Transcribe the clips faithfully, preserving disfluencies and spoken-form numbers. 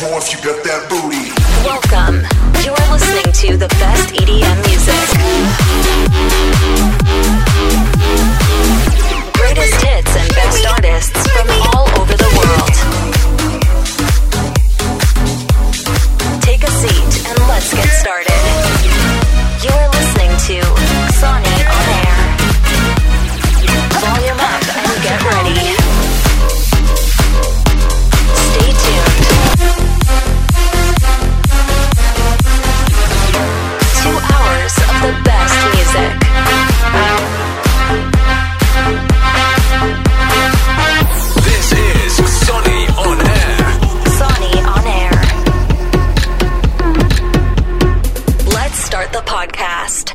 for if you got that booty. Welcome. You are listening to the best E D M music. Greatest hits and best artists from all over the world. Take a seat and let's get started. You are listening to Xoni On Air. Volume up and get ready. The best music. This is Xoni On Air. Xoni On Air. Let's start the podcast.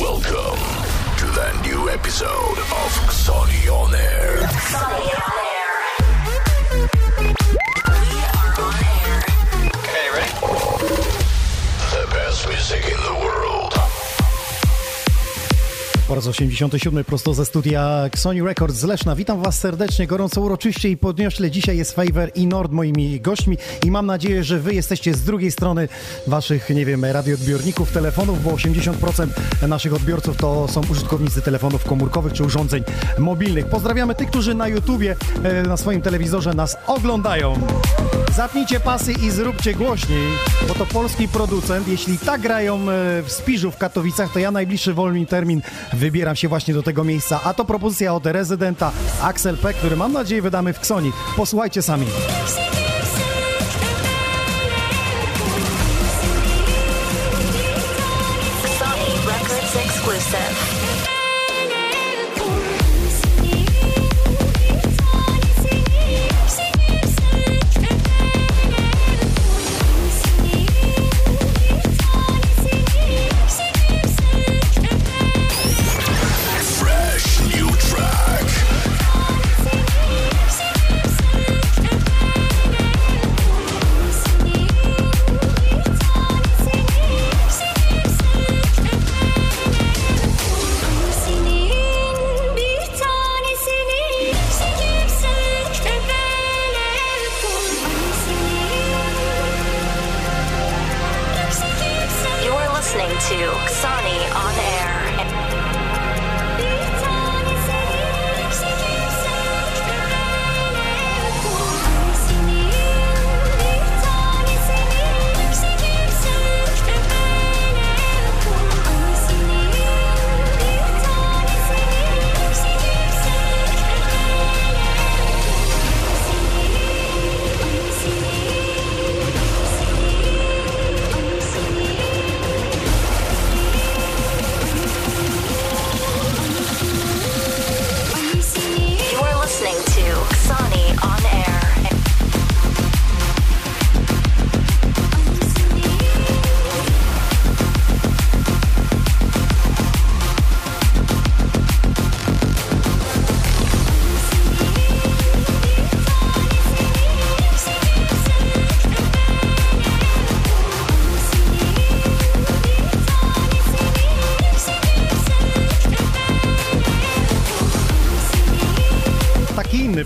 Welcome to the new episode of Xoni On Air. Xoni On Air. We are on air. Okay, ready? The best music in the world. Po raz osiemdziesiąty siódmy prosto ze studia Sony Records z Leszna. Witam Was serdecznie, gorąco, uroczyście i podniośle. Dzisiaj jest Favour i Nord moimi gośćmi i mam nadzieję, że Wy jesteście z drugiej strony Waszych, nie wiem, radioodbiorników, telefonów, bo osiemdziesiąt procent naszych odbiorców to są użytkownicy telefonów komórkowych czy urządzeń mobilnych. Pozdrawiamy tych, którzy na YouTubie, na swoim telewizorze nas oglądają. Zapnijcie pasy i zróbcie głośniej, bo to polski producent. Jeśli tak grają w Spiżu w Katowicach, to ja najbliższy wolny termin wybieram się właśnie do tego miejsca, a to propozycja od rezydenta Axel P, który mam nadzieję wydamy w Xoni. Posłuchajcie sami.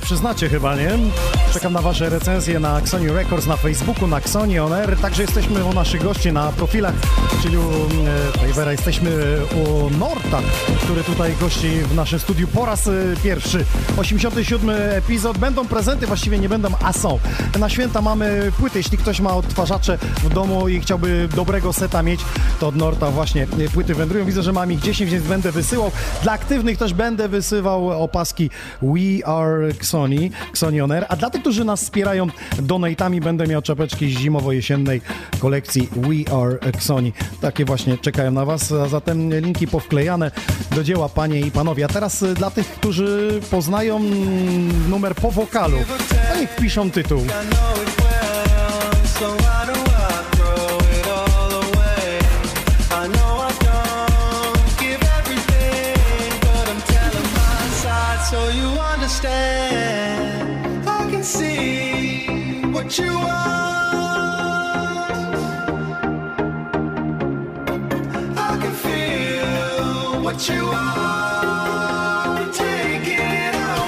Przyznacie chyba, nie? Czekam na Wasze recenzje na Xoni Records, na Facebooku, na Xoni On Air. Także jesteśmy u naszych gości na profilach, czyli u Fajwera. Jesteśmy u Norda, który tutaj gości w naszym studiu po raz pierwszy. osiemdziesiąty siódmy epizod. Będą prezenty, właściwie nie będą, a są. Na święta mamy płyty. Jeśli ktoś ma odtwarzacze w domu i chciałby dobrego seta mieć, to od Norda właśnie płyty wędrują. Widzę, że mam ich dziesięć, więc będę wysyłał. Dla aktywnych też będę wysyłał opaski We Are Xoni, Xoni On Air. A dla tych, którzy nas wspierają donate'ami, będę miał czapeczki zimowo-jesiennej kolekcji We Are Xoni. Takie właśnie czekają na Was, a zatem linki powklejane do dzieła, panie i panowie. A teraz dla tych, którzy poznają numer po wokalu, a niech piszą tytuł. I can see what you want. I can feel what you are. Take it over.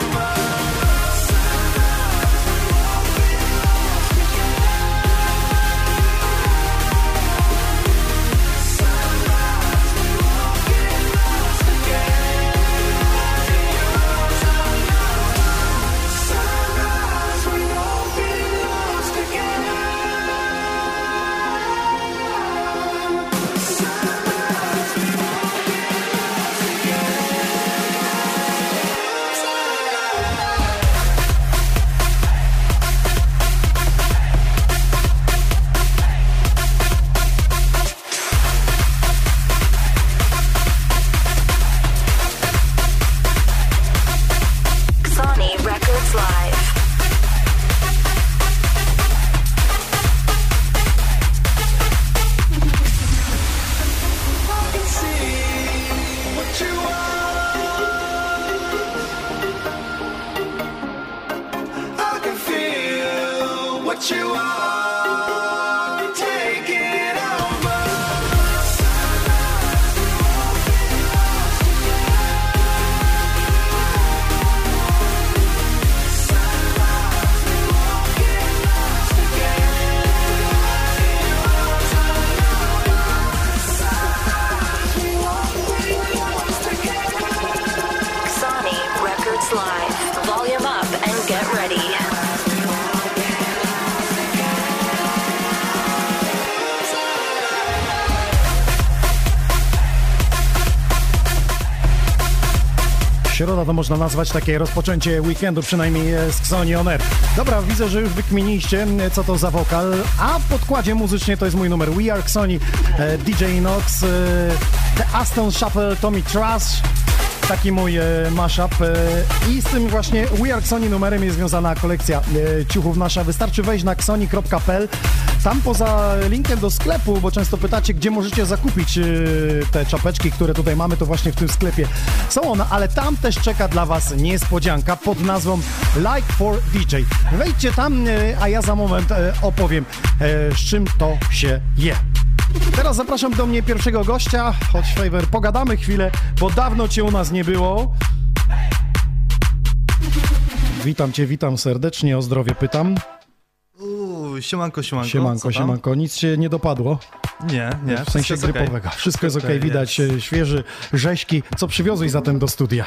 what you are, take it over. Sunrise, we won't get lost again. Sunrise, we won't get lost again. Sony Records Live. Volume up and get ready. Środa to można nazwać takie rozpoczęcie weekendu, przynajmniej z Xoni On Air. Dobra, widzę, że już wykminiliście, co to za wokal, a w podkładzie muzycznie to jest mój numer. We Are Xoni, D J Inox, The Aston Shuffle, Tommy Trash, taki mój mashup. I z tym właśnie We Are Xoni numerem jest związana kolekcja ciuchów nasza. Wystarczy wejść na xoni kropka p l. Tam poza linkiem do sklepu, bo często pytacie, gdzie możecie zakupić te czapeczki, które tutaj mamy, to właśnie w tym sklepie są one, ale tam też czeka dla Was niespodzianka pod nazwą Like for D J. Wejdźcie tam, a ja za moment opowiem, z czym to się je. Teraz zapraszam do mnie pierwszego gościa, choć Favour, pogadamy chwilę, bo dawno Cię u nas nie było. Witam Cię, witam serdecznie, o zdrowie pytam. Uuu, siemanko, siemanko. Siemanko, siemanko. Nic się nie dopadło. Nie, nie. W sensie grypowego. Okay. Wszystko jest okej, okay, widać jest. Świeży, rześki. Co przywiozłeś zatem do studia?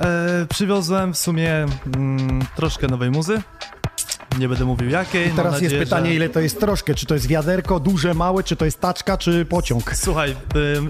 E, przywiozłem w sumie mm, troszkę nowej muzy. Nie będę mówił jakiej. I teraz nadzieję, jest pytanie, że... ile to jest troszkę. Czy to jest wiaderko, duże, małe, czy to jest taczka, czy pociąg? Słuchaj,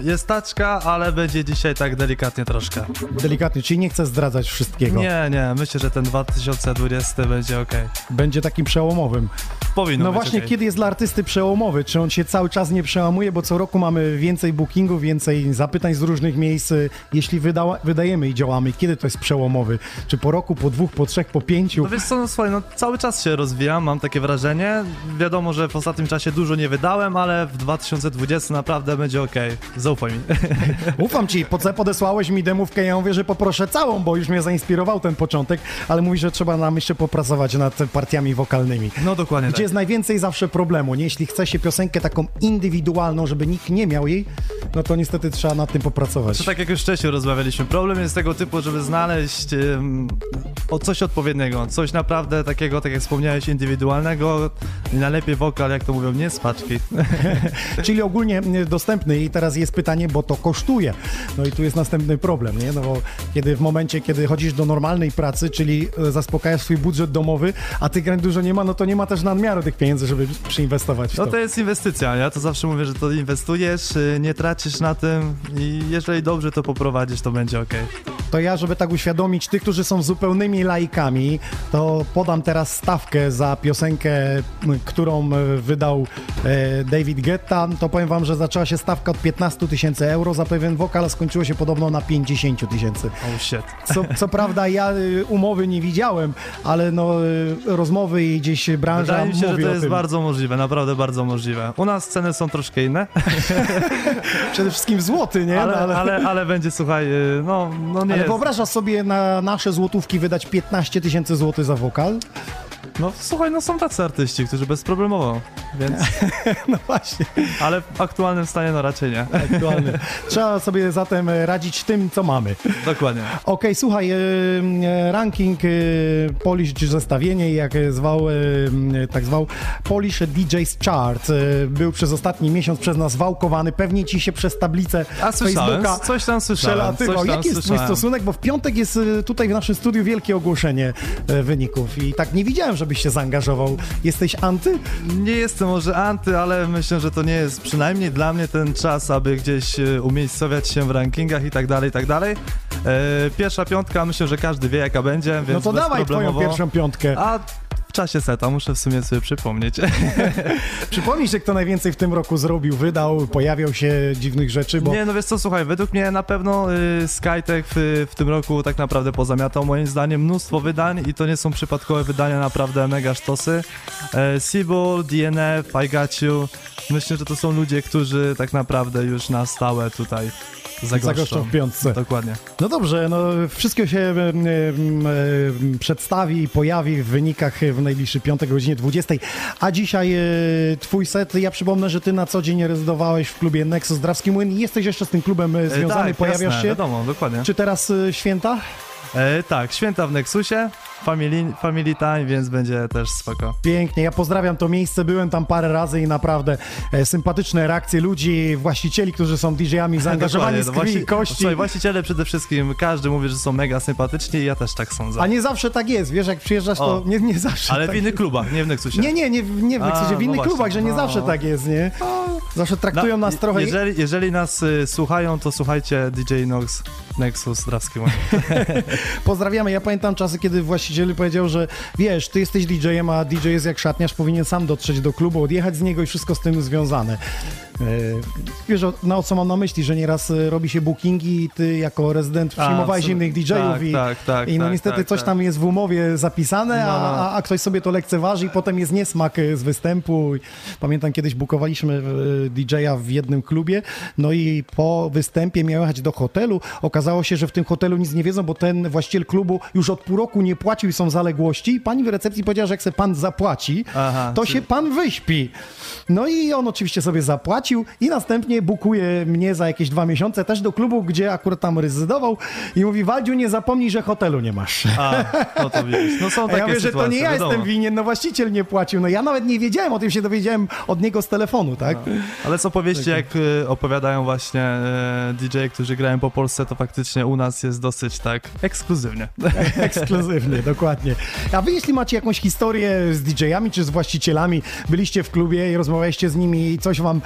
jest taczka, ale będzie dzisiaj tak delikatnie troszkę. Delikatnie, czyli nie chcę zdradzać wszystkiego. Nie, nie, myślę, że ten dwa tysiące dwudziesty będzie okej. Okay. Będzie takim przełomowym. Powinno no być właśnie, okay. Kiedy jest dla artysty przełomowy? Czy on się cały czas nie przełamuje? Bo co roku mamy więcej bookingów, więcej zapytań z różnych miejsc. Jeśli wyda- wydajemy i działamy, kiedy to jest przełomowy? Czy po roku, po dwóch, po trzech, po pięciu? No wiesz co, no słuchaj, no cały czas się rozwijam, mam takie wrażenie. Wiadomo, że w ostatnim czasie dużo nie wydałem, ale w dwa tysiące dwudziestym naprawdę będzie okej. Okay. Zaufaj mi. Ufam ci, po co podesłałeś mi demówkę? Ja mówię, że poproszę całą, bo już mnie zainspirował ten początek, ale mówi, że trzeba nam jeszcze popracować nad partiami wokalnymi. No dokładnie. Gdzie tak. Jest najwięcej zawsze problemu, nie? Jeśli chce się piosenkę taką indywidualną, żeby nikt nie miał jej, no to niestety trzeba nad tym popracować. Czy tak jak już wcześniej rozmawialiśmy, problem jest tego typu, żeby znaleźć um, o coś odpowiedniego, coś naprawdę takiego, tak jak wspomniałem, indywidualnego, najlepiej wokal, jak to mówią, nie z paczki. Czyli ogólnie dostępny i teraz jest pytanie, bo to kosztuje. No i tu jest następny problem, nie? No bo kiedy w momencie, kiedy chodzisz do normalnej pracy, czyli zaspokajasz swój budżet domowy, a tych grań dużo nie ma, no to nie ma też nadmiaru tych pieniędzy, żeby przyinwestować w to. No to jest inwestycja, ja to zawsze mówię, że to inwestujesz, nie tracisz na tym i jeżeli dobrze to poprowadzisz, to będzie okej. Okay. To ja, żeby tak uświadomić tych, którzy są zupełnymi laikami, to podam teraz stawkę za piosenkę, którą wydał e, David Guetta, to powiem wam, że zaczęła się stawka od piętnaście tysięcy euro za pewien wokal, a skończyło się podobno na pięćdziesiąt tysięcy. Oh shit. Co, co prawda ja umowy nie widziałem, ale no rozmowy i gdzieś branża mówi o tym. Wydaje mi się, że to jest bardzo możliwe, naprawdę bardzo możliwe. U nas ceny są troszkę inne. Przede wszystkim złoty, nie? Ale, no, ale... ale, ale będzie, słuchaj, no, no nie. Ale jest. Wyobrażasz sobie na nasze złotówki wydać piętnaście tysięcy złotych za wokal? No słuchaj, no są tacy artyści, którzy bezproblemowo, więc... No właśnie. Ale w aktualnym stanie no raczej nie. Aktualny. Trzeba sobie zatem radzić tym, co mamy. Dokładnie. Okej, okay, słuchaj, ranking Polish, czy zestawienie, jak zwał, tak zwał, Polish D J's Chart, był przez ostatni miesiąc przez nas wałkowany, pewnie ci się przez tablicę A, Facebooka... coś tam słyszałem, coś tam Jaki słyszałem. Jest twój stosunek, bo w piątek jest tutaj w naszym studiu wielkie ogłoszenie wyników i tak nie widziałem, żebyś się zaangażował. Jesteś anty? Nie jestem może anty, ale myślę, że to nie jest przynajmniej dla mnie ten czas, aby gdzieś umiejscowiać się w rankingach i tak dalej, i tak dalej. Pierwsza piątka, myślę, że każdy wie jaka będzie, więc no to dawaj twoją pierwszą piątkę. A w czasie seta muszę w sumie sobie przypomnieć. Przypomnijcie, kto najwięcej w tym roku zrobił, wydał, pojawiał się dziwnych rzeczy, bo... Nie, no wiesz co, słuchaj, według mnie na pewno y, SkyTech w, w tym roku tak naprawdę pozamiatał, moim zdaniem, mnóstwo wydań i to nie są przypadkowe wydania, naprawdę mega sztosy. E, Sibol, D N A, Fajgaciu, myślę, że to są ludzie, którzy tak naprawdę już na stałe tutaj zagoszczą. zagoszczą w piątce. Dokładnie. No dobrze, no wszystko się e, e, przedstawi i pojawi w wynikach w najbliższy piątek o godzinie dwudziestej. A dzisiaj e, twój set, ja przypomnę, że ty na co dzień rezydowałeś w klubie Nexus Drawski Młyn i jesteś jeszcze z tym klubem związany, e, tak, pojawiasz jasne, się. Wiadomo, dokładnie. Czy teraz e, święta? E, tak, święta w Nexusie, family, family time, więc będzie też spoko. Pięknie, ja pozdrawiam to miejsce, byłem tam parę razy i naprawdę e, sympatyczne reakcje ludzi, właścicieli, którzy są D J-ami zaangażowani z krwi i kości. Słuchaj, właściciele przede wszystkim, każdy mówi, że są mega sympatyczni i ja też tak sądzę. A nie zawsze tak jest, wiesz, jak przyjeżdżasz, o, to nie, nie zawsze ale tak w innych klubach, nie w Nexusie. Nie, nie, nie, nie w Nexusie, A, w innych no klubach, że nie no. zawsze tak jest, nie? Zawsze traktują no, nas trochę... Jeżeli, jeżeli nas y, słuchają, to słuchajcie D J Inox, Nexus, Drawski Młyn. Pozdrawiamy. Ja pamiętam czasy, kiedy właściciel powiedział, że wiesz, ty jesteś D J-em, a D J jest jak szatniarz, powinien sam dotrzeć do klubu, odjechać z niego i wszystko z tym związane. Wiesz, na co mam na myśli, że nieraz robi się bookingi i ty jako rezydent przyjmowałeś innych D J-ów tak, i, tak, tak, i no tak, niestety tak, coś tak. tam jest w umowie zapisane, no. a, a ktoś sobie to lekceważy i potem jest niesmak z występu. Pamiętam, kiedyś bookowaliśmy D J-a w jednym klubie, no i po występie miał jechać do hotelu. Okazało się, że w tym hotelu nic nie wiedzą, bo ten właściciel klubu już od pół roku nie płacił i są zaległości. I pani w recepcji powiedziała, że jak se pan zapłaci, Aha, to czy... się pan wyśpi. No i on oczywiście sobie zapłaci i następnie bukuje mnie za jakieś dwa miesiące też do klubu, gdzie akurat tam rezydował i mówi, Wadziu, nie zapomnij, że hotelu nie masz. A, no to wiesz. No są takie ja mówię, sytuacje, że to nie ja wiadomo. Jestem winien, no właściciel nie płacił. No ja nawet nie wiedziałem, o tym się dowiedziałem od niego z telefonu, tak? No. Ale co powieści, jak opowiadają właśnie D J, którzy grają po Polsce, to faktycznie u nas jest dosyć tak ekskluzywnie. Ekskluzywnie, dokładnie. A wy jeśli macie jakąś historię z D J-ami czy z właścicielami, byliście w klubie i rozmawialiście z nimi i coś wam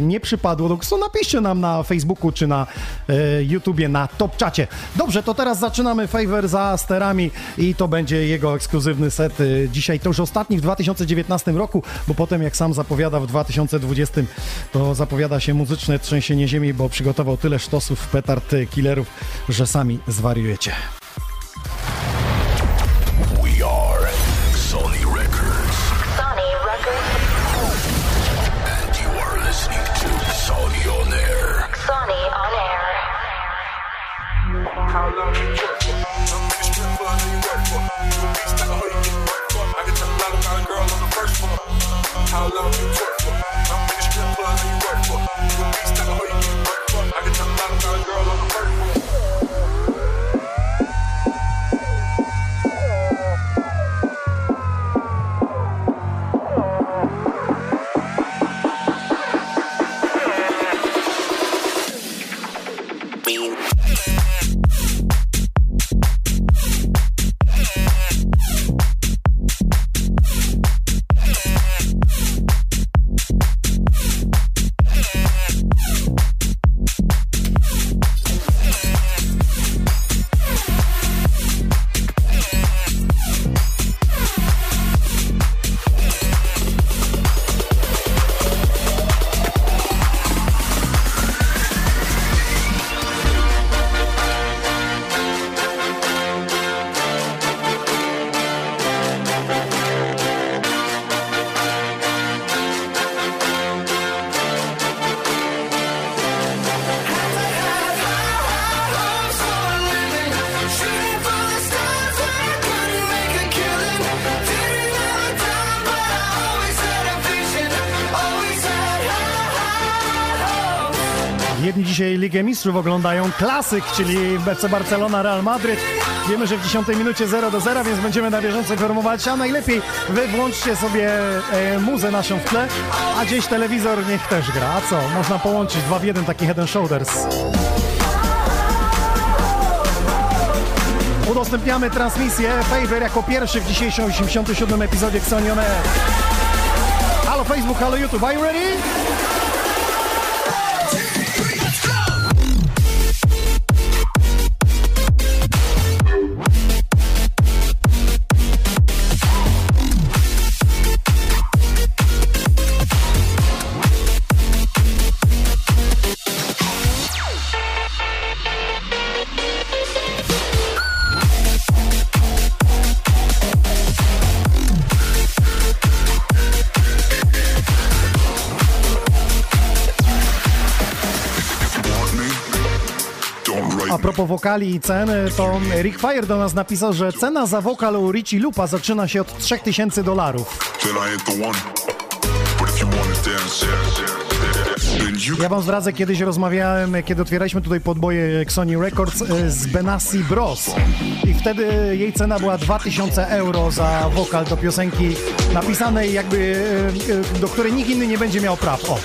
nie przypadło, to co napiszcie nam na Facebooku czy na e, YouTubie, na Top Czacie. Dobrze, to teraz zaczynamy Favour za sterami i to będzie jego ekskluzywny set e, dzisiaj. To już ostatni w dwa tysiące dziewiętnastym roku, bo potem jak sam zapowiada w dwa tysiące dwudziestym to zapowiada się muzyczne trzęsienie ziemi, bo przygotował tyle sztosów, petard, killerów, że sami zwariujecie. We are Sony Records. Sony Records. Xoni On Air. Xoni On Air. How long you work for? Some niggas strip for who you work for. You a bitch, that's all you get work for. I can tell a lot about a girl on the first floor. How long you work for? Some niggas strip for who you work for. You a bitch, that's all you get work for. I can tell a lot about a girl on the first floor. Dzisiaj Ligę Mistrzów oglądają klasyk, czyli F C Barcelona, Real Madryt. Wiemy, że w dziesiątej minucie zero do zera, więc będziemy na bieżąco informować, a najlepiej wy włączcie sobie e, muzę naszą w tle, a gdzieś telewizor niech też gra. A co? Można połączyć dwa w jeden, taki Head and Shoulders. Udostępniamy transmisję Favour jako pierwszy w dzisiejszym osiemdziesiątym siódmym epizodzie Xoni On Air. Halo Facebook, halo YouTube, are you ready? propos wokali i cen, to Rick Fire do nas napisał, że cena za wokal u Richie Lupa zaczyna się od trzy tysiące dolarów. Ja wam zdradzę, kiedyś rozmawiałem, kiedy otwieraliśmy tutaj podboje Sony Records z Benassi Bros i wtedy jej cena była dwa tysiące euro za wokal do piosenki napisanej jakby, do której nikt inny nie będzie miał praw. O.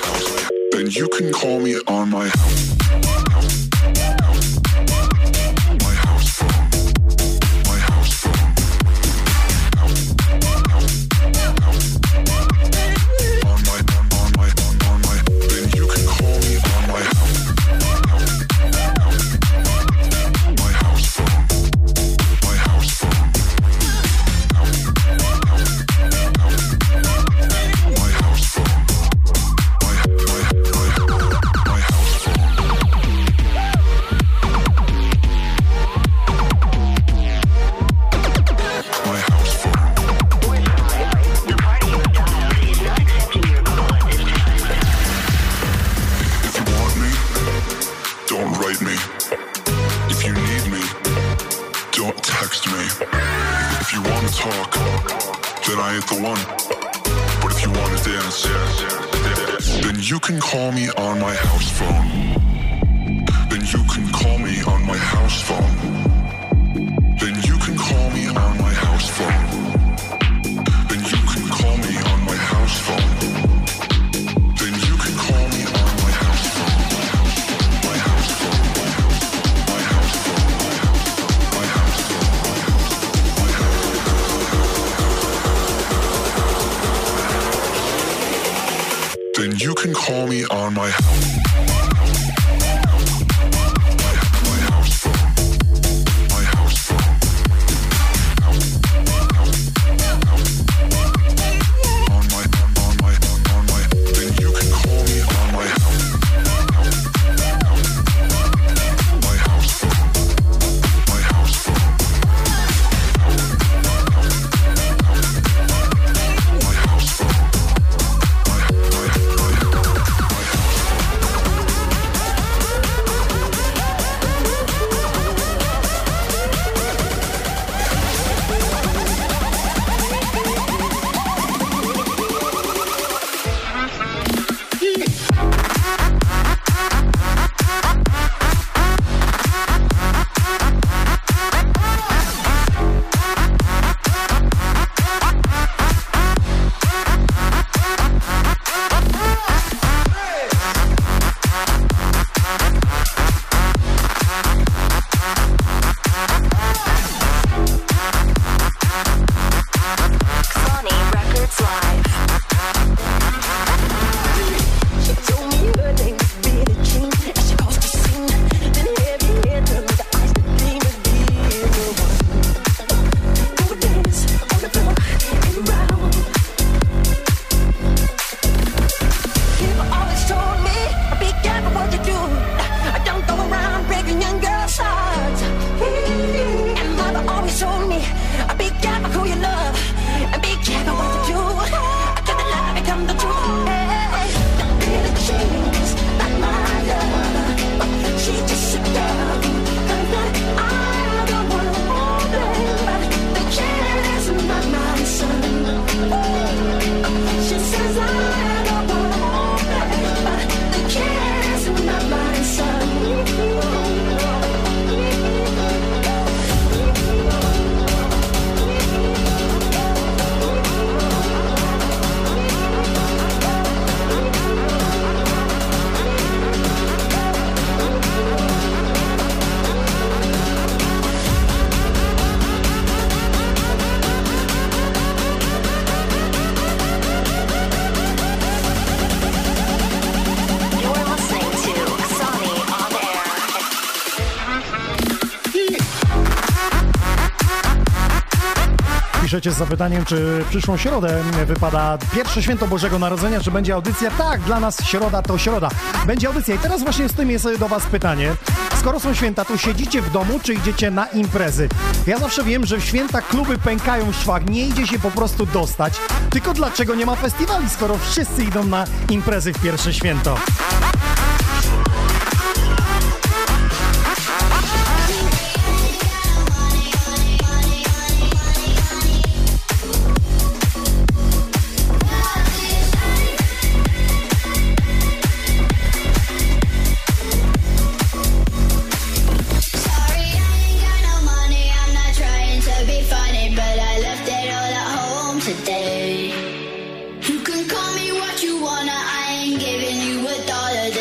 Z zapytaniem, czy w przyszłą środę wypada pierwsze święto Bożego Narodzenia, czy będzie audycja? Tak, dla nas środa to środa. Będzie audycja i teraz właśnie z tym jest do was pytanie. Skoro są święta, to siedzicie w domu, czy idziecie na imprezy? Ja zawsze wiem, że w święta kluby pękają w szwach, nie idzie się po prostu dostać. Tylko dlaczego nie ma festiwali, skoro wszyscy idą na imprezy w pierwsze święto?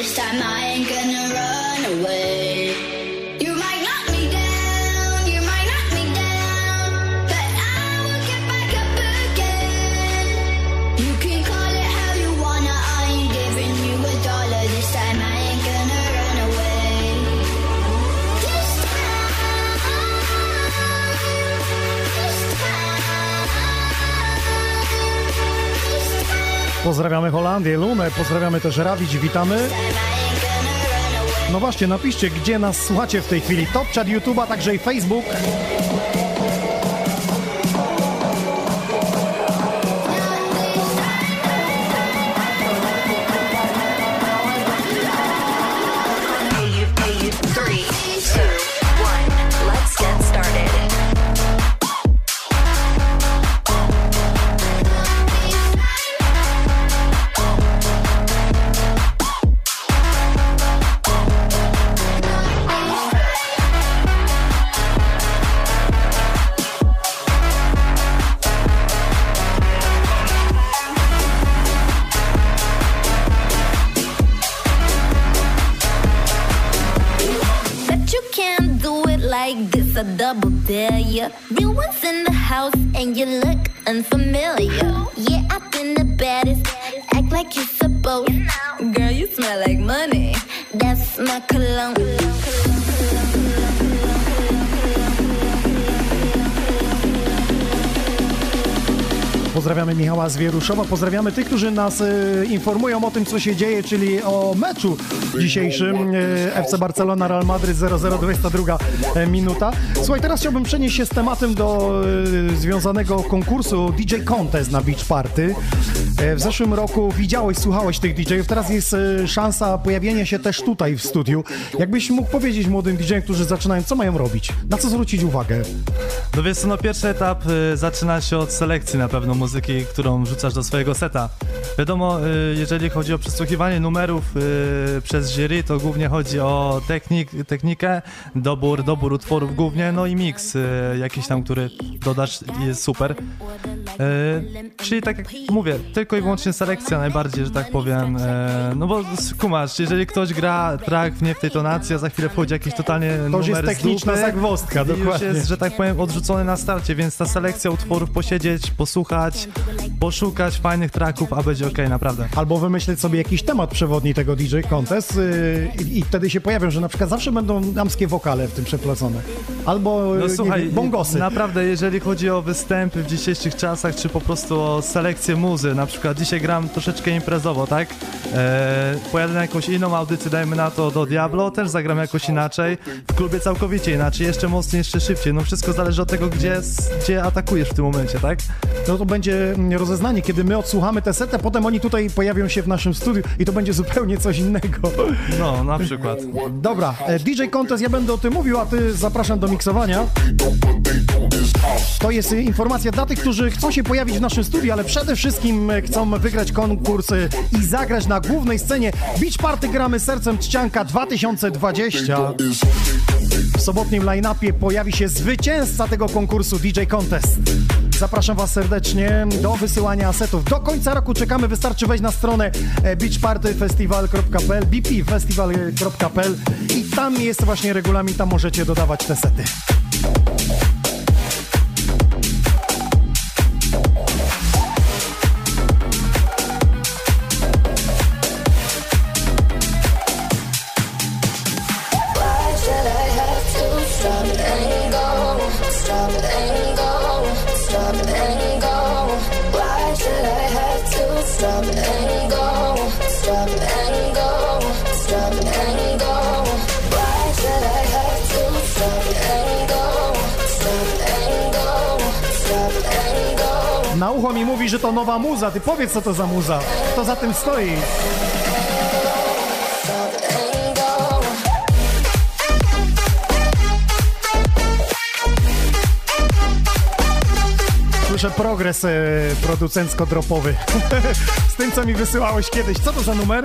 this time I ain't gonna run away. Pozdrawiamy Holandię, Lunę, pozdrawiamy też Rawidź, witamy. No właśnie, napiszcie, gdzie nas słuchacie w tej chwili. Top Chat, YouTube'a, także i Facebook. A double dare, yeah. You was in the house and you look unfamiliar. Yeah, I've been the baddest. Act like you're supposed. Girl, you smell like money. That's my cologne. Pozdrawiamy Michała z Wieruszowa, pozdrawiamy tych, którzy nas y, informują o tym, co się dzieje, czyli o meczu dzisiejszym y, F C Barcelona, Real Madrid zero zero dwadzieścia dwa minuta. Słuchaj, teraz chciałbym przenieść się z tematem do y, związanego konkursu D J Contest na Beach Party. Y, w zeszłym roku widziałeś, słuchałeś tych D J-ów, teraz jest y, szansa pojawienia się też tutaj w studiu. Jakbyś mógł powiedzieć młodym D J-om, którzy zaczynają, co mają robić, na co zwrócić uwagę? No wiesz co, no pierwszy etap y, zaczyna się od selekcji na pewno muzyki, którą wrzucasz do swojego seta. Wiadomo, jeżeli chodzi o przesłuchiwanie numerów przez jury, to głównie chodzi o technik, technikę, dobór, dobór utworów głównie, no i miks jakiś tam, który dodasz, jest super. Czyli tak jak mówię, tylko i wyłącznie selekcja najbardziej, że tak powiem, no bo kumasz, jeżeli ktoś gra track nie w tej tonacji, a za chwilę wchodzi jakiś totalnie to numer z dupy, to jest techniczna zagwozdka, dokładnie. Już jest, że tak powiem, odrzucony na starcie, więc ta selekcja utworów posiedzieć, posłuchać, poszukać fajnych tracków, a będzie okej, okay, naprawdę. Albo wymyśleć sobie jakiś temat przewodni tego D J Contest yy, i, i wtedy się pojawią, że na przykład zawsze będą damskie wokale w tym przeplecone. Albo no, słuchaj, nie wiem, bongosy. Naprawdę, jeżeli chodzi o występy w dzisiejszych czasach, czy po prostu o selekcję muzy, na przykład dzisiaj gram troszeczkę imprezowo, tak? E, pojadę na jakąś inną audycję, dajmy na to do Diablo, też zagram jakoś inaczej, w klubie całkowicie inaczej, jeszcze mocniej, jeszcze szybciej. No wszystko zależy od tego, gdzie, gdzie atakujesz w tym momencie, tak? No to będzie rozeznanie, kiedy my odsłuchamy tę setę, potem oni tutaj pojawią się w naszym studiu i to będzie zupełnie coś innego. No, na przykład. Dobra, D J Contest, ja będę o tym mówił, a ty zapraszam do miksowania. To jest informacja dla tych, którzy chcą się pojawić w naszym studiu, ale przede wszystkim chcą wygrać konkurs i zagrać na głównej scenie Beach Party Gramy Sercem Trzcianka dwa tysiące dwadzieścia. W sobotnim line-upie pojawi się zwycięzca tego konkursu D J Contest. Zapraszam Was serdecznie do wysyłania asetów. Do końca roku czekamy, wystarczy wejść na stronę beach party festival kropka p l, b p festival kropka p l i tam jest właśnie regulamin, tam możecie dodawać te sety. Na ucho mi mówi, że to nowa muza. Ty powiedz, co to za muza. Kto za tym stoi? Słyszę progres e, producencko-dropowy. Z tym, co mi wysyłałeś kiedyś. Co to za numer?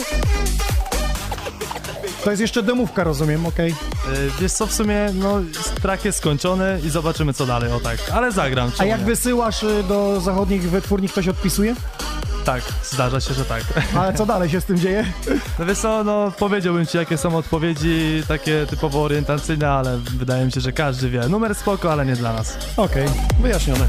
To jest jeszcze demówka, rozumiem, okej. Okay. Yy, wiesz co, w sumie, no, track jest skończony i zobaczymy, co dalej, o tak. Ale zagram. A jak nie? Wysyłasz do zachodnich wytwórni, ktoś odpisuje? tak, zdarza się, że tak. Ale co dalej się z tym dzieje? No wiesz co, no powiedziałbym ci, jakie są odpowiedzi takie typowo orientacyjne, ale wydaje mi się, że każdy wie. Numer spoko, ale nie dla nas. Okej, okay, wyjaśnione.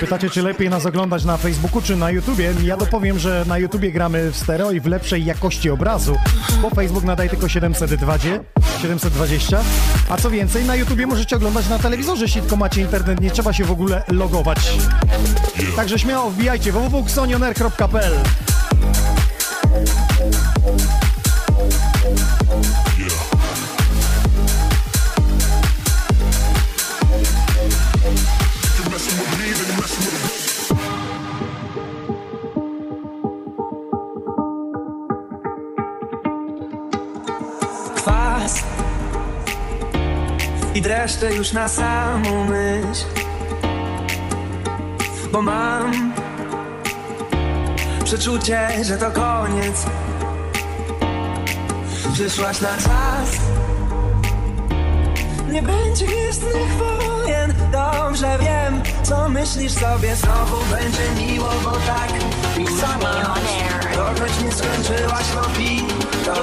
Pytacie, czy lepiej nas oglądać na Facebooku czy na YouTubie? Ja dopowiem, że na YouTubie gramy w stereo i w lepszej jakości obrazu, bo Facebook nadaje tylko siedemset dwadzieścia, a co więcej, na YouTubie możecie oglądać na telewizorze, jeśli tylko macie internet, nie trzeba się w ogóle logować. Także śmiało wbijajcie w w w kropka xoni on air kropka p l. Dreszcze już na samą myśl, bo mam przeczucie, że to koniec. Przyszłaś na czas, nie będzie gwiezdnych wojen. Dobrze wiem, co myślisz sobie. Znowu będzie miło, bo tak mi sama. Dokąd nie skończyłaś, no pi, to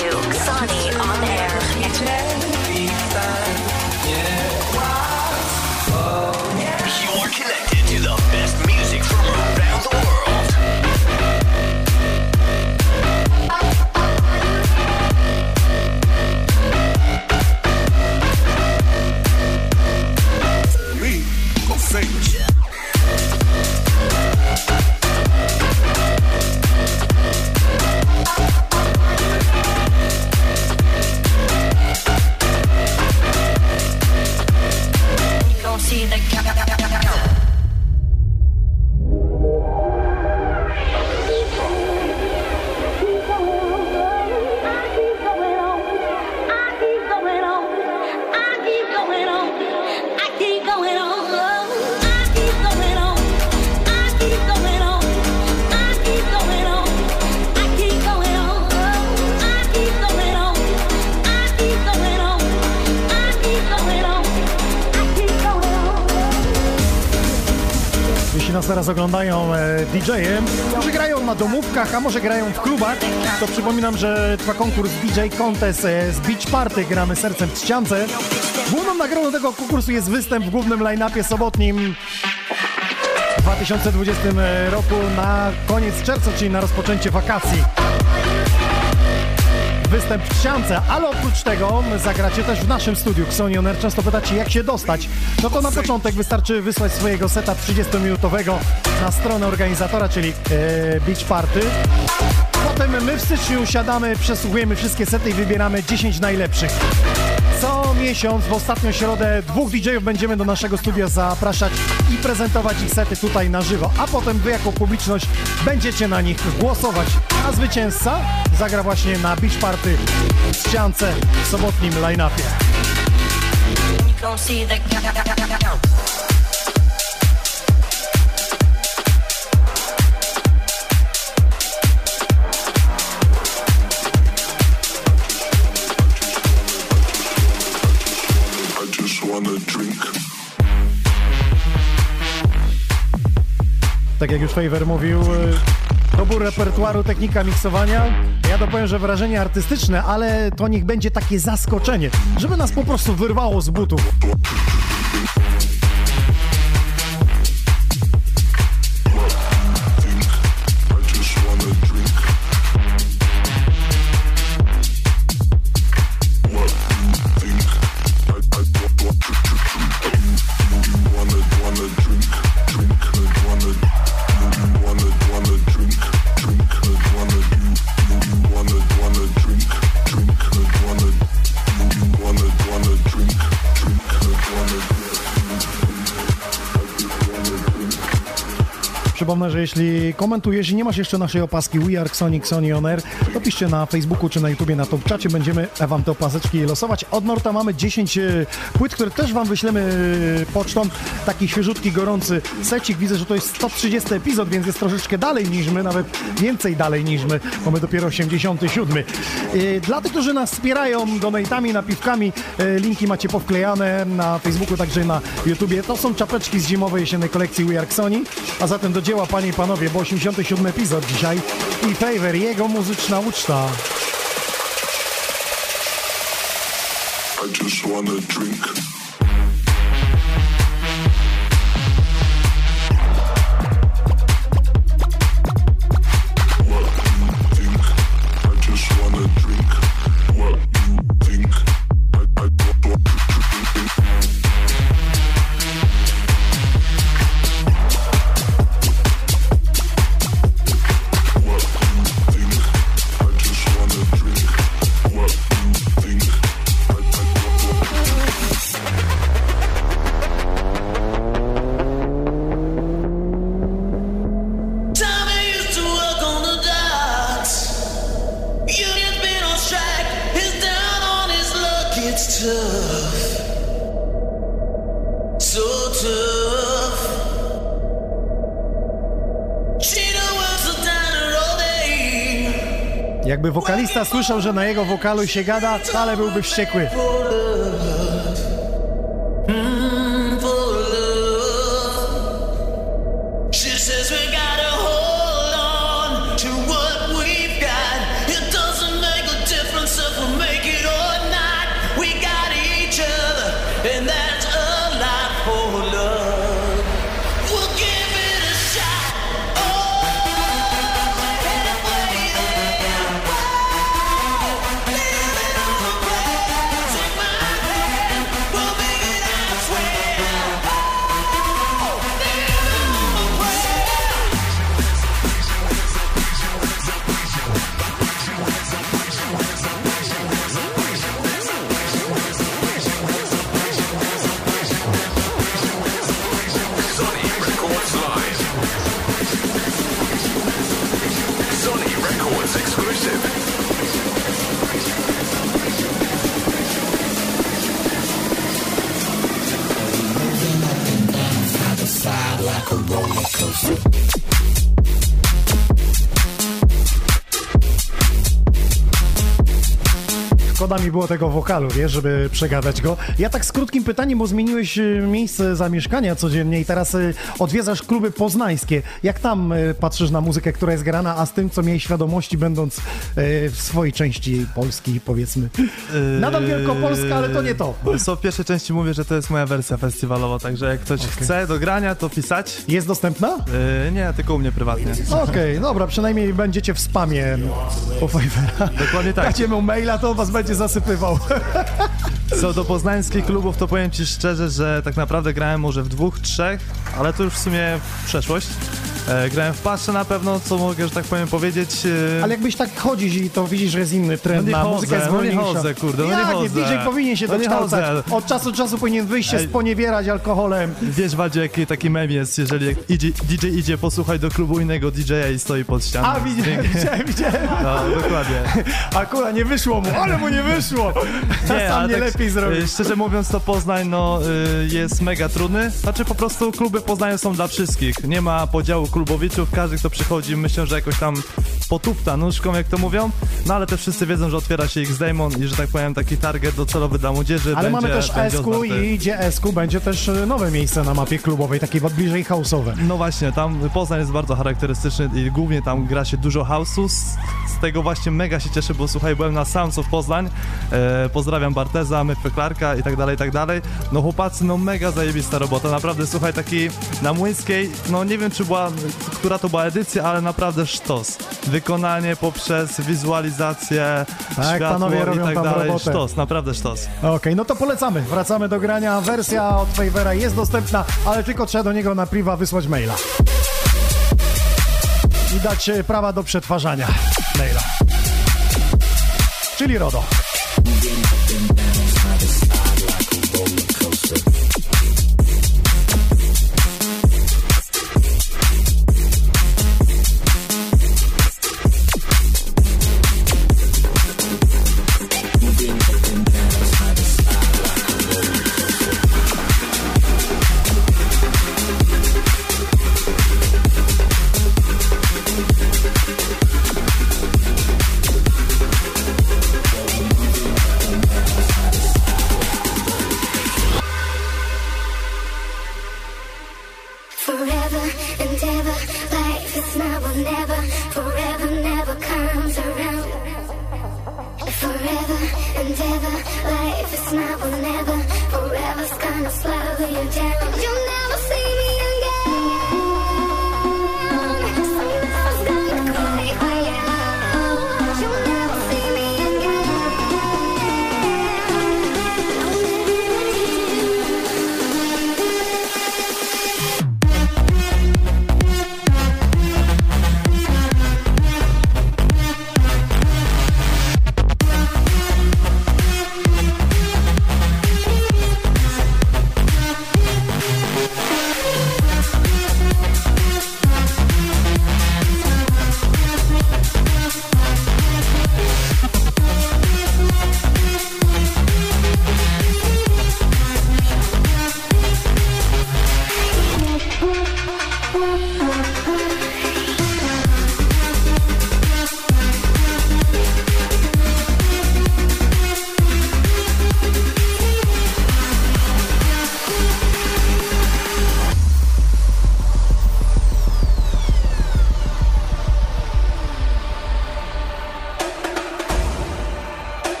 to Xoni On Air. You're connected to the best music from around the world. Me, go Favour. See the camera. Nas teraz oglądają D J-e, może grają na domówkach, a może grają w klubach, to przypominam, że trwa konkurs D J Contest z Beach Party, gramy sercem w ściance. Główną nagrodą tego konkursu jest występ w głównym line-upie sobotnim w dwa tysiące dwudziestym roku na koniec czerwca, czyli na rozpoczęcie wakacji. Występ w ściance, ale oprócz tego zagracie też w naszym studiu Xoni On Air. Często pytacie, jak się dostać. No to na początek wystarczy wysłać swojego seta trzydziestominutowego na stronę organizatora, czyli e, Beach Party. Potem my w styczniu siadamy, przesłuchujemy wszystkie sety i wybieramy dziesięć najlepszych. Co miesiąc, w ostatnią środę, dwóch D J-ów będziemy do naszego studia zapraszać i prezentować ich sety tutaj na żywo, a potem wy jako publiczność będziecie na nich głosować, a zwycięzca zagra właśnie na Beach Party w ściance w sobotnim line-upie. Tak jak już Favour mówił, dobór repertuaru, technika miksowania. Ja dopowiem, że wrażenie artystyczne, ale to niech będzie takie zaskoczenie, żeby nas po prostu wyrwało z butów. Przypomnę, że jeśli komentujesz i nie masz jeszcze naszej opaski We Are Xoni, Xoni On Air, to piszcie na Facebooku czy na YouTubie, na Top Czacie. Będziemy wam te opaseczki losować. Od Norda mamy dziesięć płyt, które też wam wyślemy pocztą. Taki świeżutki, gorący secik. Widzę, że to jest sto trzydziesty epizod, więc jest troszeczkę dalej niż my, nawet więcej dalej niż my. Mamy dopiero osiemdziesiąty siódmy. Dla tych, którzy nas wspierają donatami, napiwkami, linki macie powklejane na Facebooku, także na YouTubie. To są czapeczki z zimowej, jesiennej kolekcji We Are Xoni. A zatem do dzieła, panie i panowie, bo osiemdziesiąty siódmy epizod dzisiaj i Favour, jego muzyczna uczta. I just wanna drink. Jakby wokalista słyszał, że na jego wokalu się gada, wcale byłby wściekły. Szkoda mi było tego wokalu, wiesz, żeby przegadać go. Ja tak z krótkim pytaniem, bo zmieniłeś miejsce zamieszkania codziennie i teraz odwiedzasz kluby poznańskie. Jak tam patrzysz na muzykę, która jest grana, a z tym, co miałeś świadomości, będąc w swojej części Polski, powiedzmy? Nadal Wielkopolska, ale to nie to. Co w pierwszej części mówię, że to jest moja wersja festiwalowa, także jak ktoś okay. chce do grania, to pisać. Jest dostępna? Nie, tylko u mnie prywatnie. Okej, okay, dobra, przynajmniej będziecie w spamie po Fajwera. Dokładnie tak. Dacie mu maila, to was będzie zasypywał. Co do poznańskich klubów, to powiem ci szczerze, że tak naprawdę grałem może w dwóch, trzech, ale to już w sumie przeszłość. E, grałem w Pasze na pewno, co mogę, że tak powiem, powiedzieć. E... Ale jakbyś tak chodzisz i to widzisz, że jest inny trend, no na chodzę, muzykę jest no nie chodzę, kurde, no nie chodzę. Jak nie, bliżej powinien się no dokształcać. Od czasu do czasu powinien wyjść się sponiewierać alkoholem. Wiesz, Wadzie, jaki taki mem jest, jeżeli jak idzie, D J idzie posłuchać do klubu innego D J a i stoi pod ścianą. A, widziałem, widziałem, widziałem. No, dokładnie. Akurat nie wyszło mu, ale mu nie wyszło. Nie, sam nie tak, lepiej zrobił. Szczerze mówiąc, to Poznań, no, jest mega trudny. Znaczy, po prostu kluby Poznania są dla wszystkich. Nie ma podziału klubowiczów, każdy, kto przychodzi, myślą, że jakoś tam potupta nóżką, jak to mówią, no ale też wszyscy wiedzą, że otwiera się X-Demon i, że tak powiem, taki target docelowy dla młodzieży. Ale będzie, mamy też S Q i idzie S Q, będzie też nowe miejsce na mapie klubowej, takie bliżej house'owe. No właśnie, tam Poznań jest bardzo charakterystyczny i głównie tam gra się dużo house'u, z, z tego właśnie mega się cieszę, bo słuchaj, byłem na Sounds of Poznań, e, pozdrawiam Barteza, Myfy Clarka i tak dalej, i tak dalej, no chłopacy, no mega zajebista robota, naprawdę, słuchaj, taki na Młyńskiej, no nie wiem, czy była, która to była edycja, ale naprawdę sztos. Wykonanie poprzez wizualizację, tak, światło i tak dalej. Robotę. Sztos, naprawdę sztos. Okej, okay, no to polecamy. Wracamy do grania. Wersja od Favora jest dostępna, ale tylko trzeba do niego na priwa wysłać maila. I dać prawa do przetwarzania maila. Czyli RODO.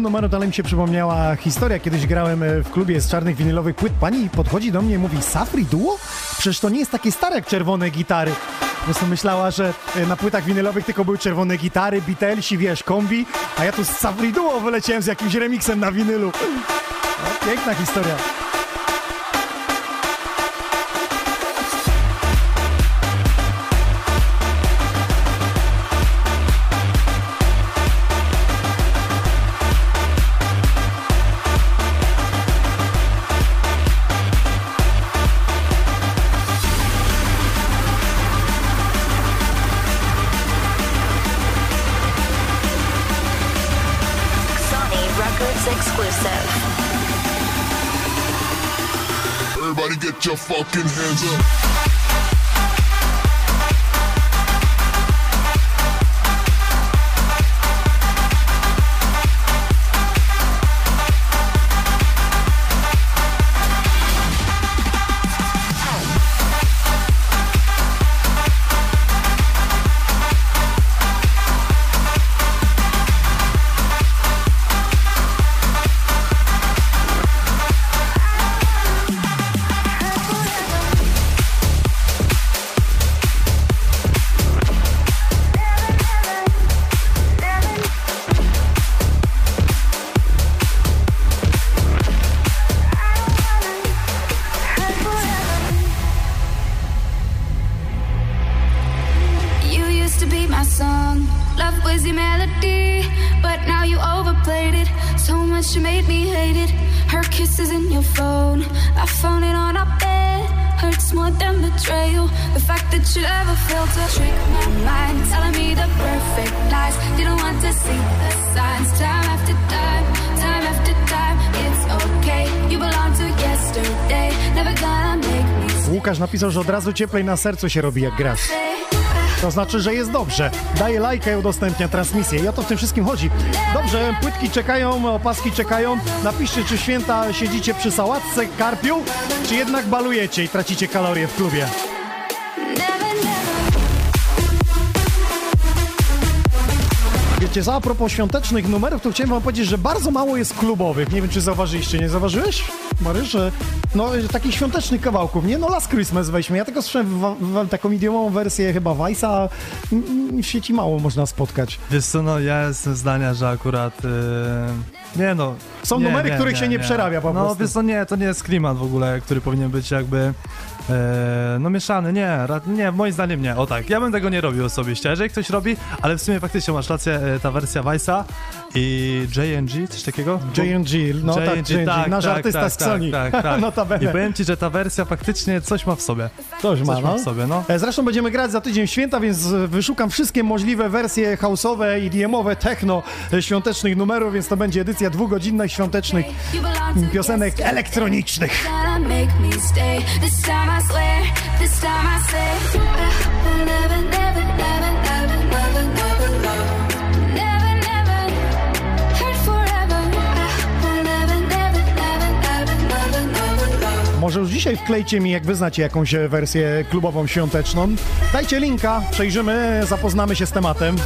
Numeru dalej mi się przypomniała historia. Kiedyś grałem w klubie z czarnych winylowych płyt. Pani podchodzi do mnie i mówi: Safri Duo? Przecież to nie jest takie stare jak Czerwone Gitary. Po prostu myślała, że na płytach winylowych tylko były Czerwone Gitary, Beatlesi, wiesz, kombi, a ja tu z Safri Duo wyleciałem z jakimś remiksem na winylu. No, piękna historia. Everybody get your fucking hands up. song. Love was your melody, but now you overplayed it. So much you made me hate it. Her kisses in your phone, I phone it on our bed. Hurts more than betrayal. The fact that you ever failed to trick my mind, telling me the perfect lies. Didn't want to see the signs. Time after time, time after time. It's okay, you belong to yesterday. Never gonna make me stay. Łukasz napisał, że od razu cieplej na sercu się robi, jak grasz. To znaczy, że jest dobrze. Daje lajka i udostępnia transmisję. I o to w tym wszystkim chodzi. Dobrze, płytki czekają, opaski czekają. Napiszcie, czy święta siedzicie przy sałatce, karpiu, czy jednak balujecie i tracicie kalorie w klubie. Wiecie, za a propos świątecznych numerów, to chciałem wam powiedzieć, że bardzo mało jest klubowych. Nie wiem, czy zauważyliście. Nie zauważyłeś, Marysze? No, takich świątecznych kawałków, nie? No, Last Christmas weźmy. Ja tego słyszałem w, w, w taką idiomową wersję chyba Vice'a. W sieci mało można spotkać. Wiesz co, no ja jestem zdania, że akurat... Yy... Nie no... Są nie, numery, nie, których nie, się nie, nie przerabia po no, prostu. No, wiesz co, nie, to nie jest klimat w ogóle, który powinien być jakby... No mieszany, nie, nie, moim zdaniem nie, o tak, ja bym tego nie robił osobiście, jeżeli ktoś robi, ale w sumie faktycznie masz rację, ta wersja Vice'a i J G, coś takiego? J G, no J G, tak, J G, tak, nasz tak, artysta tak, z Xoni, tak, tak, tak. Notabene. I powiem ci, że ta wersja faktycznie coś ma w sobie. Coś ma, coś ma no. w sobie, no. Zresztą będziemy grać za tydzień w święta, więc wyszukam wszystkie możliwe wersje house'owe, idiomowe, techno, świątecznych numerów, więc to będzie edycja dwugodzinnych świątecznych piosenek elektronicznych. I swear, this time I say I never, never, never, never, never, never, never, never, hurt forever. I never, never, never, never, never, never. Może już dzisiaj wklejcie mi, jak wy znacie jakąś wersję klubową świąteczną. Dajcie linka, przejrzymy, zapoznamy się z tematem.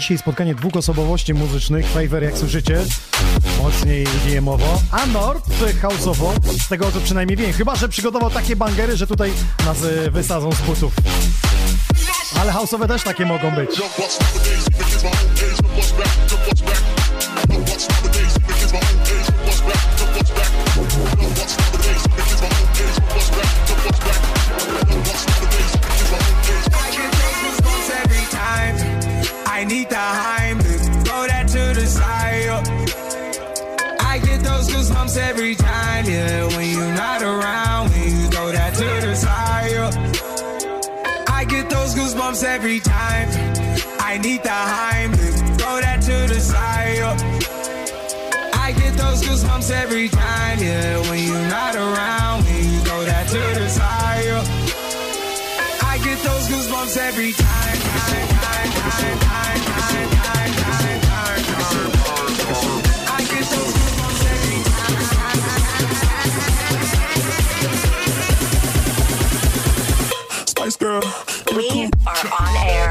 Dzisiaj spotkanie dwóch osobowości muzycznych. Favour, jak słyszycie, mocniej D M-owo, a Nord house'owo, z tego co przynajmniej wiem. Chyba że przygotował takie bangery, że tutaj nas wysadzą z butów. Ale house'owe też takie mogą być. I need the high, throw that to the side, yo. I get those goosebumps every time, yeah. When you're not around, when you throw that to the side, yo. I get those goosebumps every time. I need the Heimlich, throw that to the side. I get those goosebumps every time, yeah. When you're not around, when you throw that to the side. I get those goosebumps every time. time, time, time, time, time, time, time, time, time, time. I get those goosebumps every time. Spice Girl. We are on air.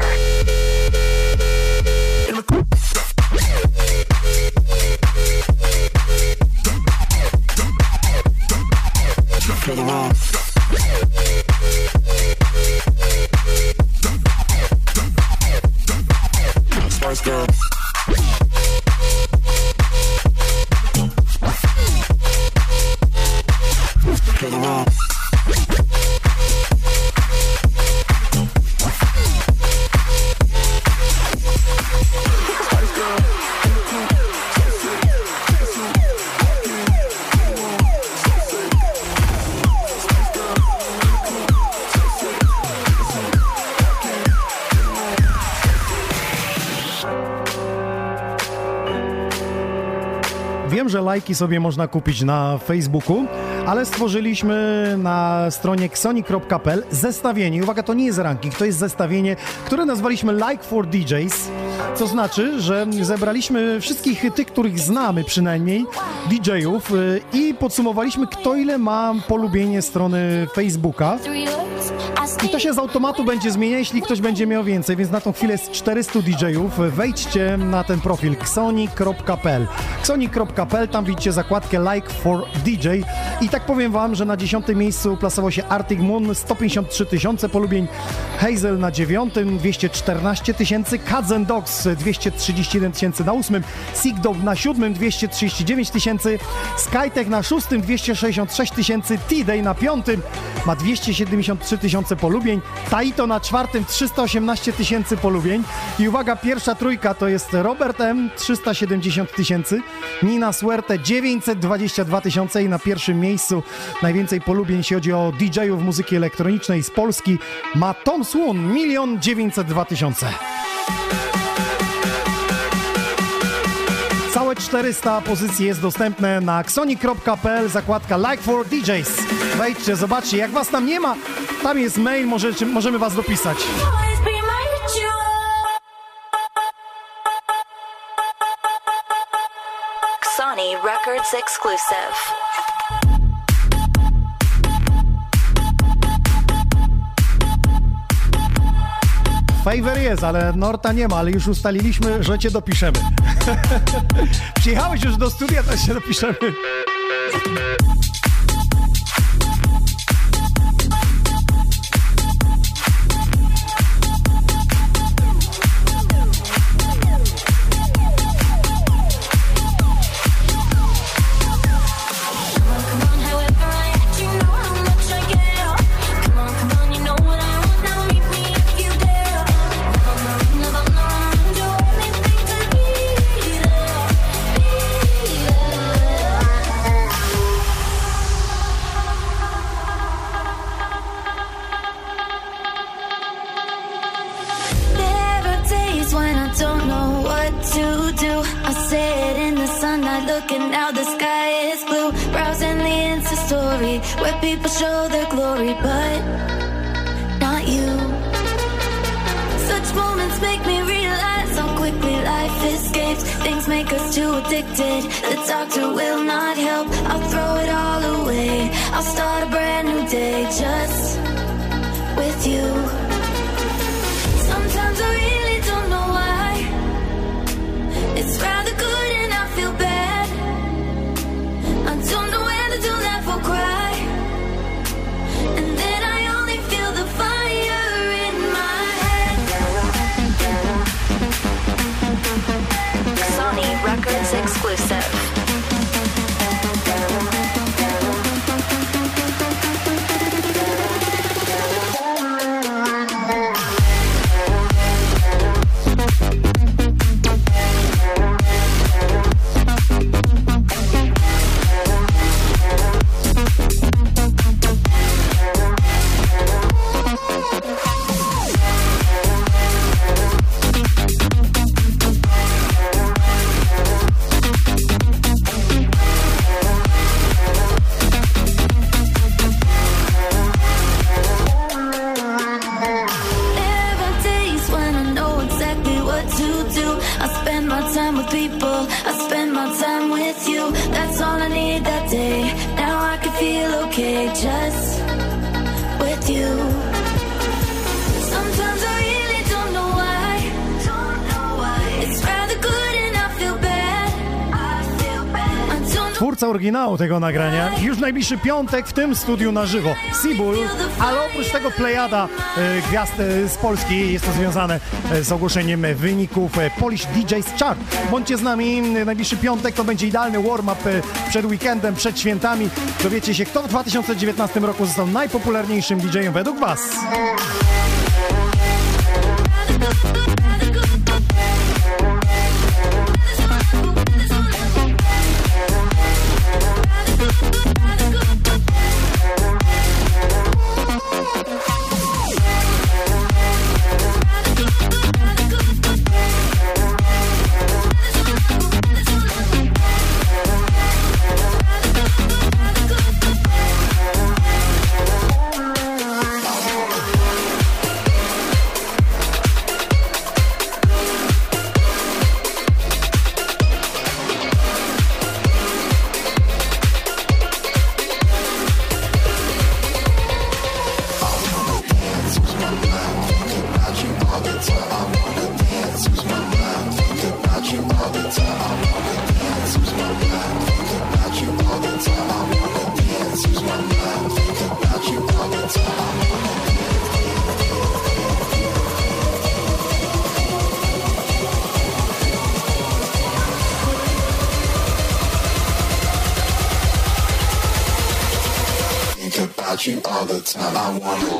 Lajki sobie można kupić na Facebooku, ale stworzyliśmy na stronie xoni kropka p l zestawienie. Uwaga, to nie jest ranking, to jest zestawienie, które nazwaliśmy Like for D Js, co znaczy, że zebraliśmy wszystkich tych, których znamy przynajmniej, D J-ów i podsumowaliśmy, kto ile ma polubienie strony Facebooka. I to się z automatu będzie zmienia, jeśli ktoś będzie miał więcej, więc na tą chwilę jest czterystu D J-ów. Wejdźcie na ten profil xoni kropka p l. xoni kropka p l, tam widzicie zakładkę Like for D J. I tak powiem wam, że na dziesiątym miejscu plasował się Arctic Moon, sto pięćdziesiąt trzy tysiące polubień. Hazel na dziewiątym, dwieście czternaście tysięcy. Cats and Dogs, dwieście trzydzieści jeden tysięcy na ósmym. Sick Dog na siódmym, dwieście trzydzieści dziewięć tysięcy. SkyTech na szóstym, dwieście sześćdziesiąt sześć tysięcy. T-Day na piątym ma dwieście siedemdziesiąt trzy tysiące polubień. Taito na czwartym, trzysta osiemnaście tysięcy polubień. I uwaga, pierwsza trójka to jest Robert M, trzysta siedemdziesiąt tysięcy. Nina Suerte, dziewięćset dwadzieścia dwa tysiące i na pierwszym miejscu najwięcej polubień, jeśli chodzi o D J-ów muzyki elektronicznej z Polski, ma Tom Słon, milion dziewięćset dwa tysiące. Całe czterysta pozycji jest dostępne na xoni kropka p l, zakładka Like for D Js. Wejdźcie, zobaczcie, jak was tam nie ma, tam jest mail, możecie, możemy was dopisać. Sony Records exclusive. Favour jest, ale Norda nie ma, ale już ustaliliśmy, że cię dopiszemy. Przyjechałeś już do studia, to się dopiszemy. Exclusive. people. I spend my time with you. That's all I need that day. Now I can feel okay just with you. Sometimes I really don't know why. Don't know why. It's rather good and I feel bad. I feel bad. Twórca oryginału tego nagrania już najbliższy piątek w tym studiu na żywo. Sibol, ale oprócz tego plejada e, gwiazd e, z Polski jest to związane e, z ogłoszeniem wyników e, Polish D J's Chart. Bądźcie z nami, e, najbliższy piątek to będzie idealny warm-up e, przed weekendem, przed świętami. Dowiecie się, kto w dwa tysiące dziewiętnastym roku został najpopularniejszym D J-em według Was. You all the time I wanna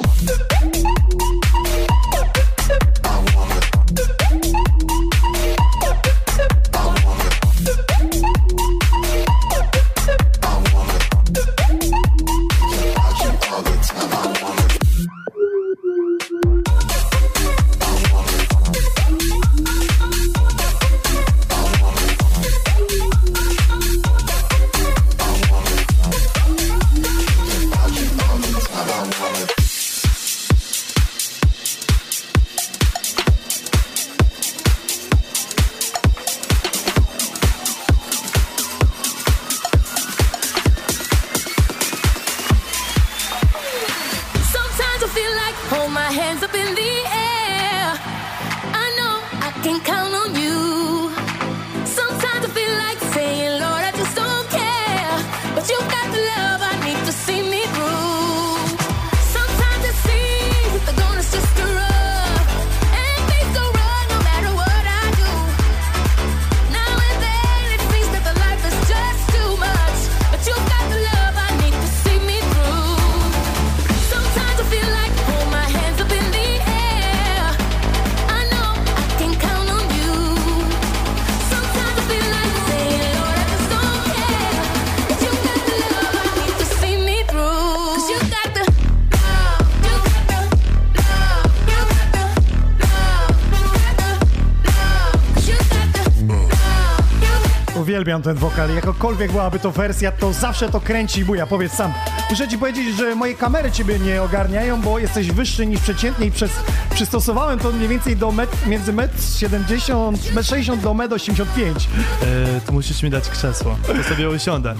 ten wokal. Jakakolwiek byłaby to wersja, to zawsze to kręci i buja. Powiedz sam. Muszę ci powiedzieć, że moje kamery ciebie nie ogarniają, bo jesteś wyższy niż przeciętnie i przez, przystosowałem to mniej więcej do met, między metr siedemdziesiąt, metr sześćdziesiąt do metr osiemdziesiąt pięć. Yy, to musisz mi dać krzesło. To sobie usiądę.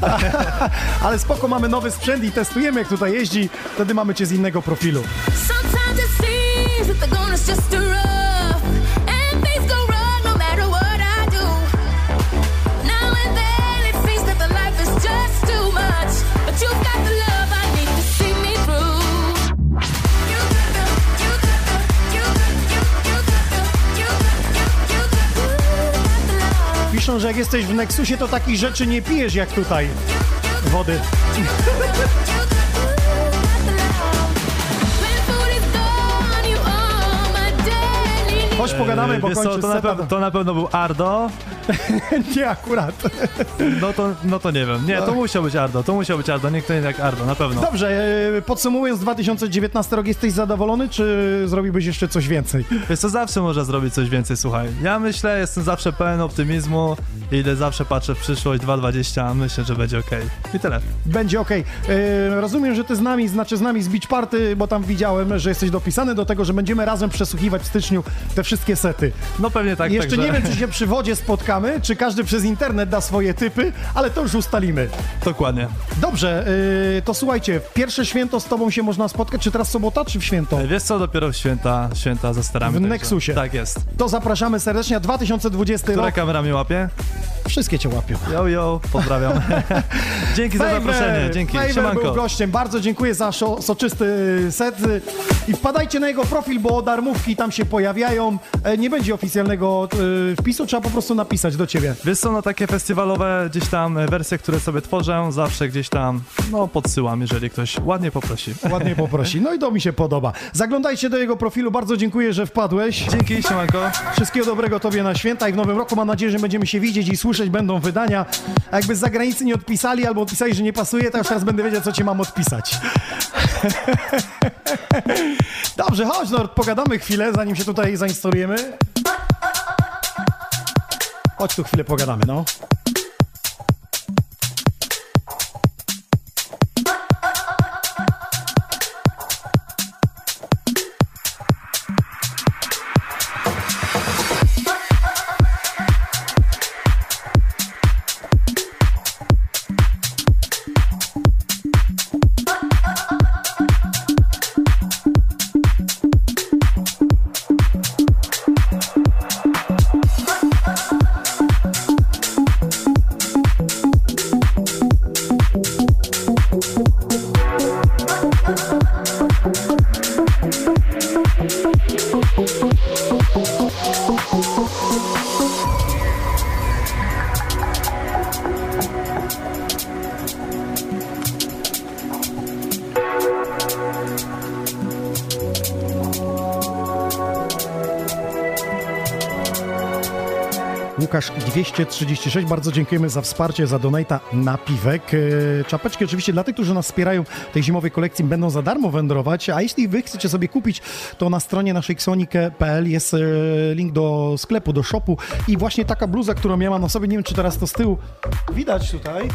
Ale spoko, mamy nowy sprzęt i testujemy, jak tutaj jeździ. Wtedy mamy cię z innego profilu. Że jak jesteś w Nexusie, to takich rzeczy nie pijesz jak tutaj wody. Chodź pogadamy, bo kończy to, na to na pewno był Ardo. Nie akurat. No to, no to nie wiem. Nie, to musiał być Ardo, to musiał być Ardo, nie kto inny jak Ardo, na pewno. Dobrze, podsumowując dwa tysiące dziewiętnasty rok, jesteś zadowolony, czy zrobiłbyś jeszcze coś więcej? Wiesz co, zawsze można zrobić coś więcej, słuchaj. Ja myślę, jestem zawsze pełen optymizmu, idę zawsze patrzę w przyszłość, dwa dwadzieścia, myślę, że będzie okej. I tyle. Będzie okej. Yy, rozumiem, że ty z nami, znaczy z nami z Beach Party, bo tam widziałem, że jesteś dopisany do tego, że będziemy razem przesłuchiwać w styczniu te wszystkie sety. No pewnie tak. Jeszcze także... nie wiem, czy się przy wodzie spotkamy. czekamy, czy każdy przez internet da swoje typy, ale to już ustalimy. Dokładnie. Dobrze, yy, to słuchajcie, pierwsze święto z tobą się można spotkać, czy teraz sobota, czy w święto? Wiesz co, dopiero w święta, święta zastaramy. W także. Nexusie. Tak jest. To zapraszamy serdecznie, dwa tysiące dwudziesty Która rok. Która kamera mnie łapie? Wszystkie cię łapią. Yo, yo, pozdrawiam. Dzięki Fajver, za zaproszenie, dzięki. Fajver był gościem, bardzo dziękuję za soczysty set i wpadajcie na jego profil, bo darmówki tam się pojawiają. Nie będzie oficjalnego wpisu, trzeba po prostu napisać do ciebie. Wiesz co, no takie festiwalowe gdzieś tam wersje, które sobie tworzę, zawsze gdzieś tam no podsyłam, jeżeli ktoś ładnie poprosi. Ładnie poprosi, no i to mi się podoba. Zaglądajcie do jego profilu, bardzo dziękuję, że wpadłeś. Dzięki, siemanko. Wszystkiego dobrego tobie na święta i w nowym roku, mam nadzieję, że będziemy się widzieć i słyszeć będą wydania. A jakby z zagranicy nie odpisali albo odpisali, że nie pasuje, to już teraz będę wiedział, co cię mam odpisać. Dobrze, chodź Nord, pogadamy chwilę, zanim się tutaj zainstalujemy. Chodź tu chwilę pogadamy, no. dwieście trzydzieści sześć, bardzo dziękujemy za wsparcie, za donata na piwek. Czapeczki oczywiście dla tych, którzy nas wspierają tej zimowej kolekcji, będą za darmo wędrować, a jeśli wy chcecie sobie kupić, to na stronie naszej xoni kropka p l jest link do sklepu, do shopu i właśnie taka bluza, którą ja mam na sobie, nie wiem czy teraz to z tyłu widać tutaj,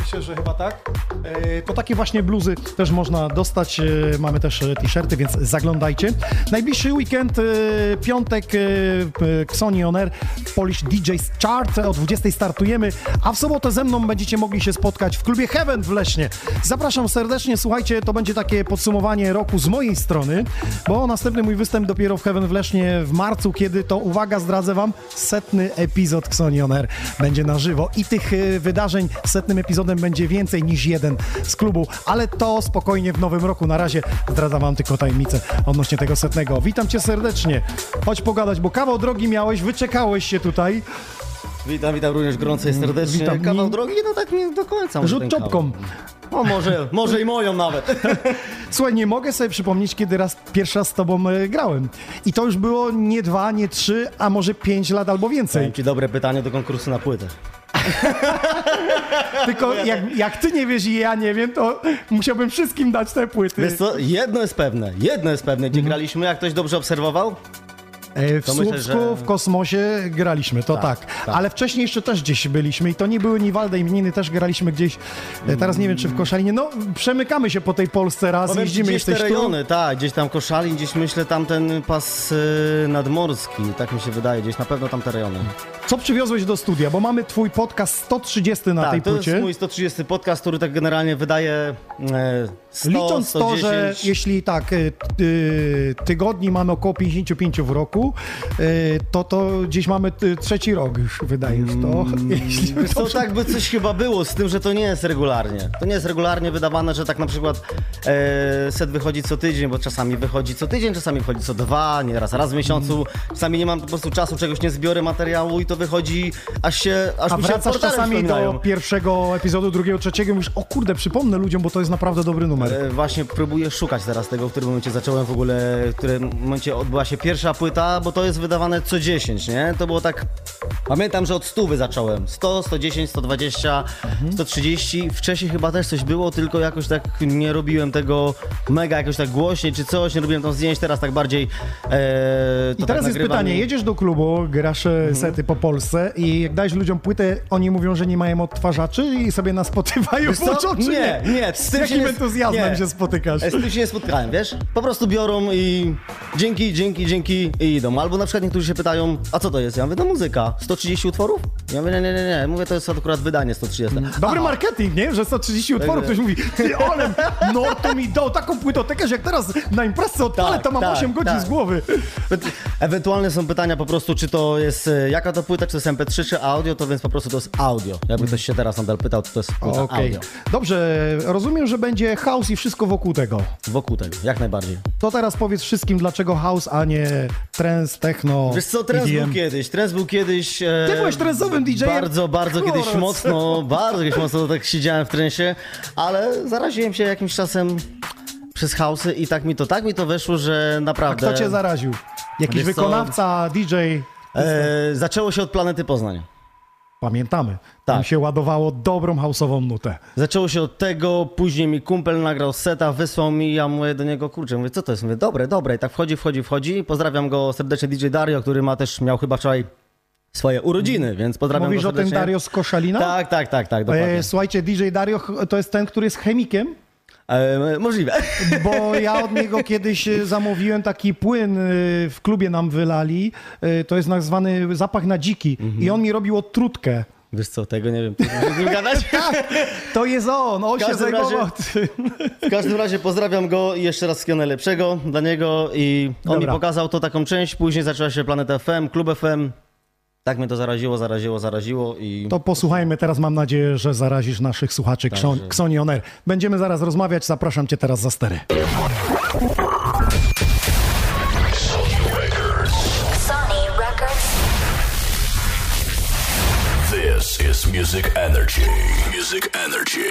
myślę, że chyba tak, to takie właśnie bluzy też można dostać, mamy też t-shirty, więc zaglądajcie. Najbliższy weekend, piątek, Xoni On Air, Polish D J's Chart, o dwudziestej startujemy, a w sobotę ze mną będziecie mogli się spotkać w klubie Heaven w Lesznie. Zapraszam serdecznie, słuchajcie, to będzie takie podsumowanie roku z mojej strony, bo następny mój występ dopiero w Heaven w Lesznie w marcu, kiedy to, uwaga, zdradzę wam, setny epizod Xoni On Air będzie na żywo i tych wydarzeń w setnym epizodem będzie więcej niż jeden z klubu, ale to spokojnie w nowym roku. Na razie zdradzam wam tylko tajemnicę odnośnie tego setnego. Witam cię serdecznie. Chodź pogadać, bo kawał drogi miałeś, wyczekałeś się tutaj. Witam, witam również gorąco i serdecznie. Witam. Kawał drogi, no tak nie do końca. Rzut czopką. O, może, może i moją nawet. Słuchaj, nie mogę sobie przypomnieć, kiedy raz pierwszy raz z tobą grałem. I to już było nie dwa, nie trzy, a może pięć lat albo więcej. Powiem ci dobre pytanie do konkursu na płytę. Tylko jak, jak ty nie wiesz i ja nie wiem, to musiałbym wszystkim dać te płyty. Wiesz co, jedno jest pewne, jedno jest pewne, gdzie mm. graliśmy, jak ktoś dobrze obserwował? E, w Słupsku, że... w Kosmosie graliśmy, to tak, tak. tak, ale wcześniej jeszcze też gdzieś byliśmy i to nie były Niwalda i Mniny, też graliśmy gdzieś, teraz nie wiem czy w Koszalinie, no przemykamy się po tej Polsce raz, Powiem, jeździmy gdzieś te rejony, tak, gdzieś tam Koszalin, gdzieś myślę tam ten pas yy, nadmorski, tak mi się wydaje, gdzieś na pewno tam te rejony. Co przywiozłeś do studia, bo mamy twój podcast sto trzydzieści na tak, tej płycie. Tak, to jest mój sto trzydziesty podcast, który tak generalnie wydaje sto, licząc sto dziesięć. To, że jeśli tak tygodni mamy około pięćdziesiąt pięć w roku, to to gdzieś mamy trzeci rok już, wydajesz to. Hmm. To tak by coś chyba było, z tym, że to nie jest regularnie. To nie jest regularnie wydawane, że tak na przykład set wychodzi co tydzień, bo czasami wychodzi co tydzień, czasami wychodzi co dwa, nieraz raz w miesiącu. Czasami nie mam po prostu czasu, czegoś nie zbiorę materiału i to wychodzi, aż się... Aż A wracasz czasami do pierwszego epizodu, drugiego, trzeciego i mówisz, o kurde, przypomnę ludziom, bo to jest naprawdę dobry numer. E, właśnie próbuję szukać teraz tego, w którym momencie zacząłem w ogóle, w którym momencie odbyła się pierwsza płyta, bo to jest wydawane co dziesięć, nie? To było tak... Pamiętam, że od stu zacząłem. sto, sto dziesięć, sto dwadzieścia, mhm. sto trzydzieści. Wcześniej chyba też coś było, tylko jakoś tak nie robiłem tego mega jakoś tak głośniej czy coś, nie robiłem tam zdjęć, teraz tak bardziej... E, to I teraz tak jest pytanie, i... jedziesz do klubu, grasz mhm. sety po Polsce i jak dajesz ludziom płytę, oni mówią, że nie mają odtwarzaczy i sobie nas spotywają. Czy nie, nie, nie. Z, z jakim nie, entuzjazmem nie. się spotykasz? Z tym się nie spotkałem, wiesz? Po prostu biorą i dzięki, dzięki, dzięki i idą. Albo na przykład niektórzy się pytają, a co to jest? Ja mówię, to muzyka. sto trzydzieści utworów? Ja mówię, nie, nie, nie, nie, mówię, to jest akurat wydanie sto trzydzieści. Dobry Aha. marketing, nie? Że sto trzydzieści utworów, ktoś mówi, ty olem, Nord to mi dał taką płytotekę, że jak teraz na imprezce odpalę, tak, to mam tak, osiem godzin tak. z głowy. Ewentualne są pytania po prostu, czy to jest, jaka to płyta, czy to jest em pe trzy, czy audio, to więc po prostu to jest audio. Jakby ktoś się teraz nadal pytał, to to jest płyta okay. audio. Dobrze, rozumiem, że będzie house i wszystko wokół tego. Wokół tego, jak najbardziej. To teraz powiedz wszystkim, dlaczego house, a nie trance, techno. Wiesz co, trance był kiedyś, trance był kiedyś... E... Ty byłeś trance'owym didżejem? Bardzo, bardzo Kurc. kiedyś mocno, bardzo kiedyś mocno tak siedziałem w trance'ie, ale zaraziłem się jakimś czasem przez house'y i tak mi to, tak mi to weszło, że naprawdę... A kto cię zaraził? Jakiś Wiesz wykonawca, co? di dżej? E... Zaczęło się od Planety Poznań. Pamiętamy. Tam tak. się ładowało dobrą house'ową nutę. Zaczęło się od tego, później mi kumpel nagrał seta, wysłał mi, ja mówię do niego, kurczę, mówię, co to jest? Mówię, dobre, dobre. I tak wchodzi, wchodzi, wchodzi. Pozdrawiam go serdecznie, di dżej Dario, który ma też, miał chyba wczoraj swoje urodziny, więc pozdrawiam Mówisz go serdecznie. Mówisz o tym Dario z Koszalina? Tak, tak, tak, tak, dokładnie. E, słuchajcie, di dżej Dario to jest ten, który jest chemikiem? E, możliwe. Bo ja od niego kiedyś zamówiłem taki płyn, w klubie nam wylali, to jest nazwany zapach na dziki mm-hmm. i on mi robił odtrutkę. Wiesz co, tego nie wiem, nie gadać? Tak, to jest on, on się zajmował. W każdym razie pozdrawiam go i jeszcze raz wszystkiego najlepszego dla niego i on Dobra. mi pokazał to taką część, później zaczęła się Planeta ef em, Klub ef em. Tak mnie to zaraziło, zaraziło, zaraziło i... To posłuchajmy teraz, mam nadzieję, że zarazisz naszych słuchaczy Xoni On Air. Będziemy zaraz rozmawiać, zapraszam cię teraz za stery. Sony Records. Sony Records. This is music energy. Music energy.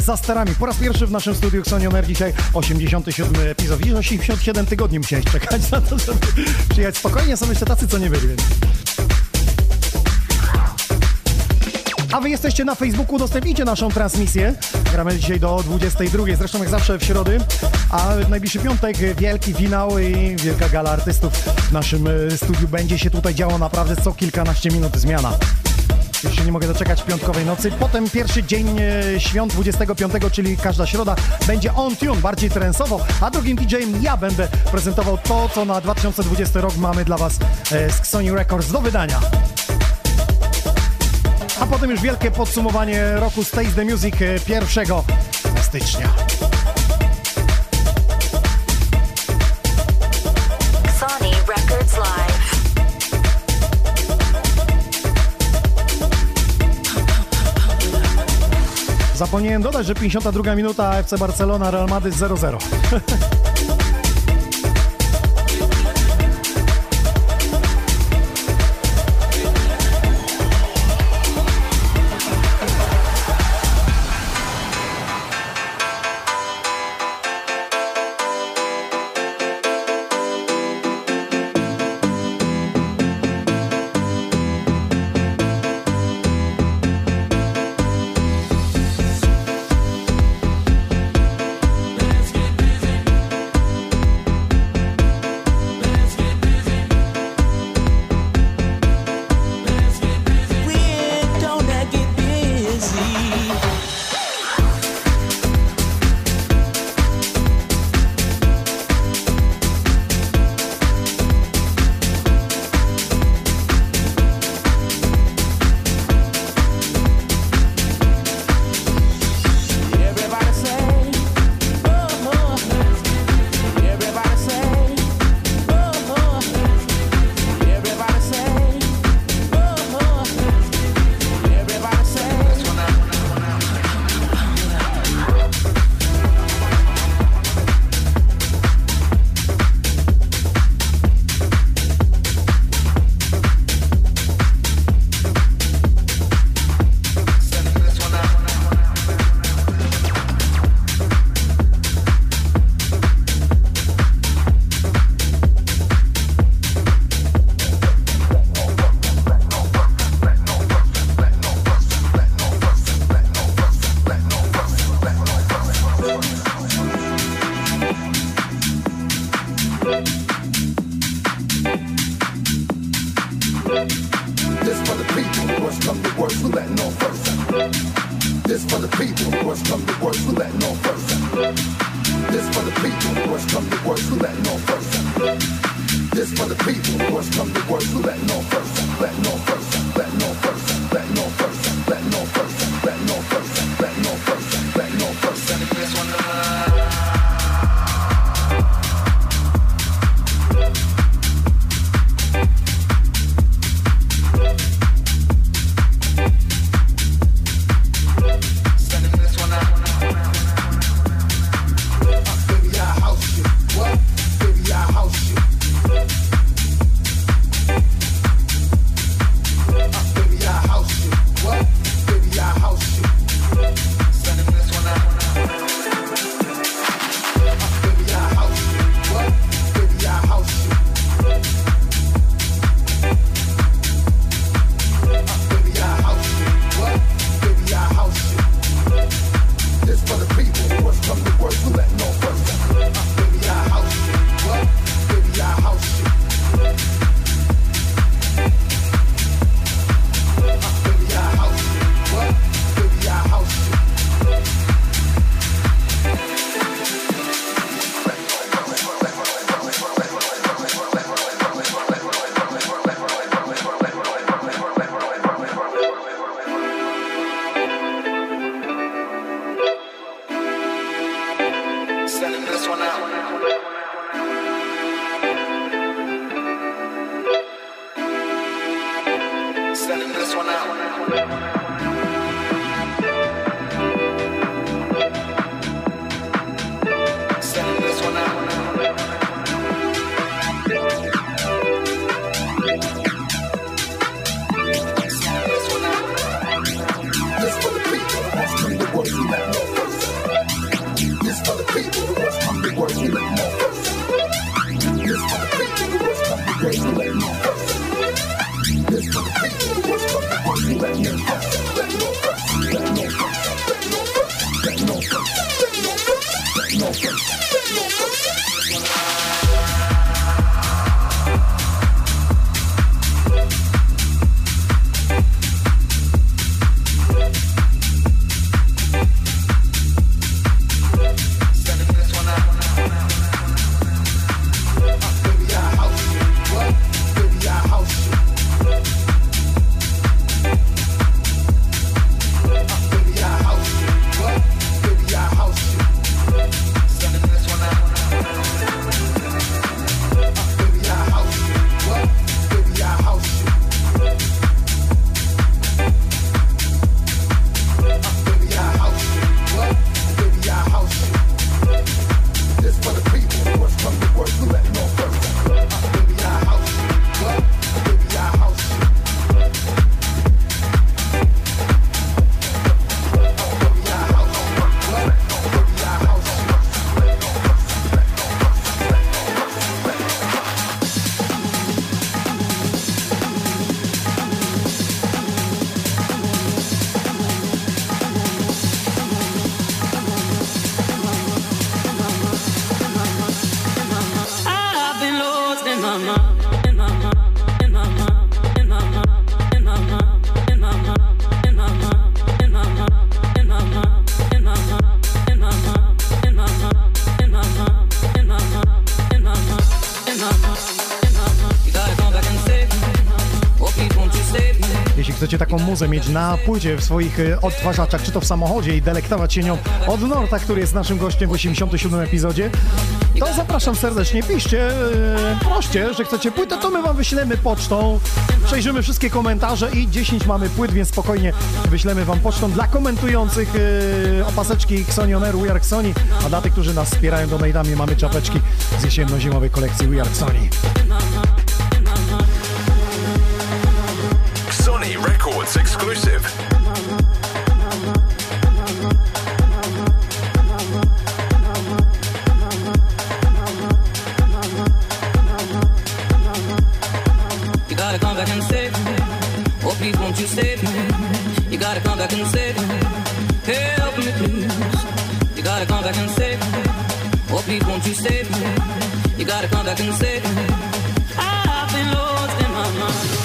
Za starami. Po raz pierwszy w naszym studiu Xoni On Air dzisiaj osiemdziesiąty siódmy epizod. Widzisz, osiemdziesiąt siedem tygodni musiałeś czekać na to, żeby przyjechać. Spokojnie, są jeszcze tacy, co nie byli, więc... A wy jesteście na Facebooku, udostępnijcie naszą transmisję. Gramy dzisiaj do dwudziestej drugiej, zresztą jak zawsze w środę, a w najbliższy piątek wielki finał i wielka gala artystów w naszym studiu. Będzie się tutaj działo naprawdę co kilkanaście minut zmiana. Już się nie mogę doczekać piątkowej nocy. Potem pierwszy dzień świąt dwudziestego piątego, czyli każda środa, będzie on tune, bardziej trensowo, a drugim didżejem ja będę prezentował to, co na dwa tysiące dwudziesty rok mamy dla was z Sony Records do wydania. A potem już wielkie podsumowanie roku z Taste the Music pierwszego stycznia. Sony Records Live. Zapomniałem dodać, że pięćdziesiąta druga minuta, F C Barcelona, Real Madrid zero zero. Let me chcecie taką muzę mieć na płycie w swoich odtwarzaczach, czy to w samochodzie i delektować się nią od Norda, który jest naszym gościem w osiemdziesiątym siódmym epizodzie, to zapraszam serdecznie, piszcie, proście, że chcecie płytę, to my wam wyślemy pocztą, przejrzymy wszystkie komentarze i dziesięć mamy płyt, więc spokojnie wyślemy wam pocztą dla komentujących opaseczki Xoni On Air, We Are Xoni, a dla tych, którzy nas wspierają donate'ami, mamy czapeczki z jesienno-zimowej kolekcji We Are Xoni. Sony Records exclusive. You gotta come back and save me. Oh please won't you save me. You gotta come back and save me. Help me please. You gotta come back and save me. Oh please won't you save me. You gotta come back and save me. I've been lost in my mind.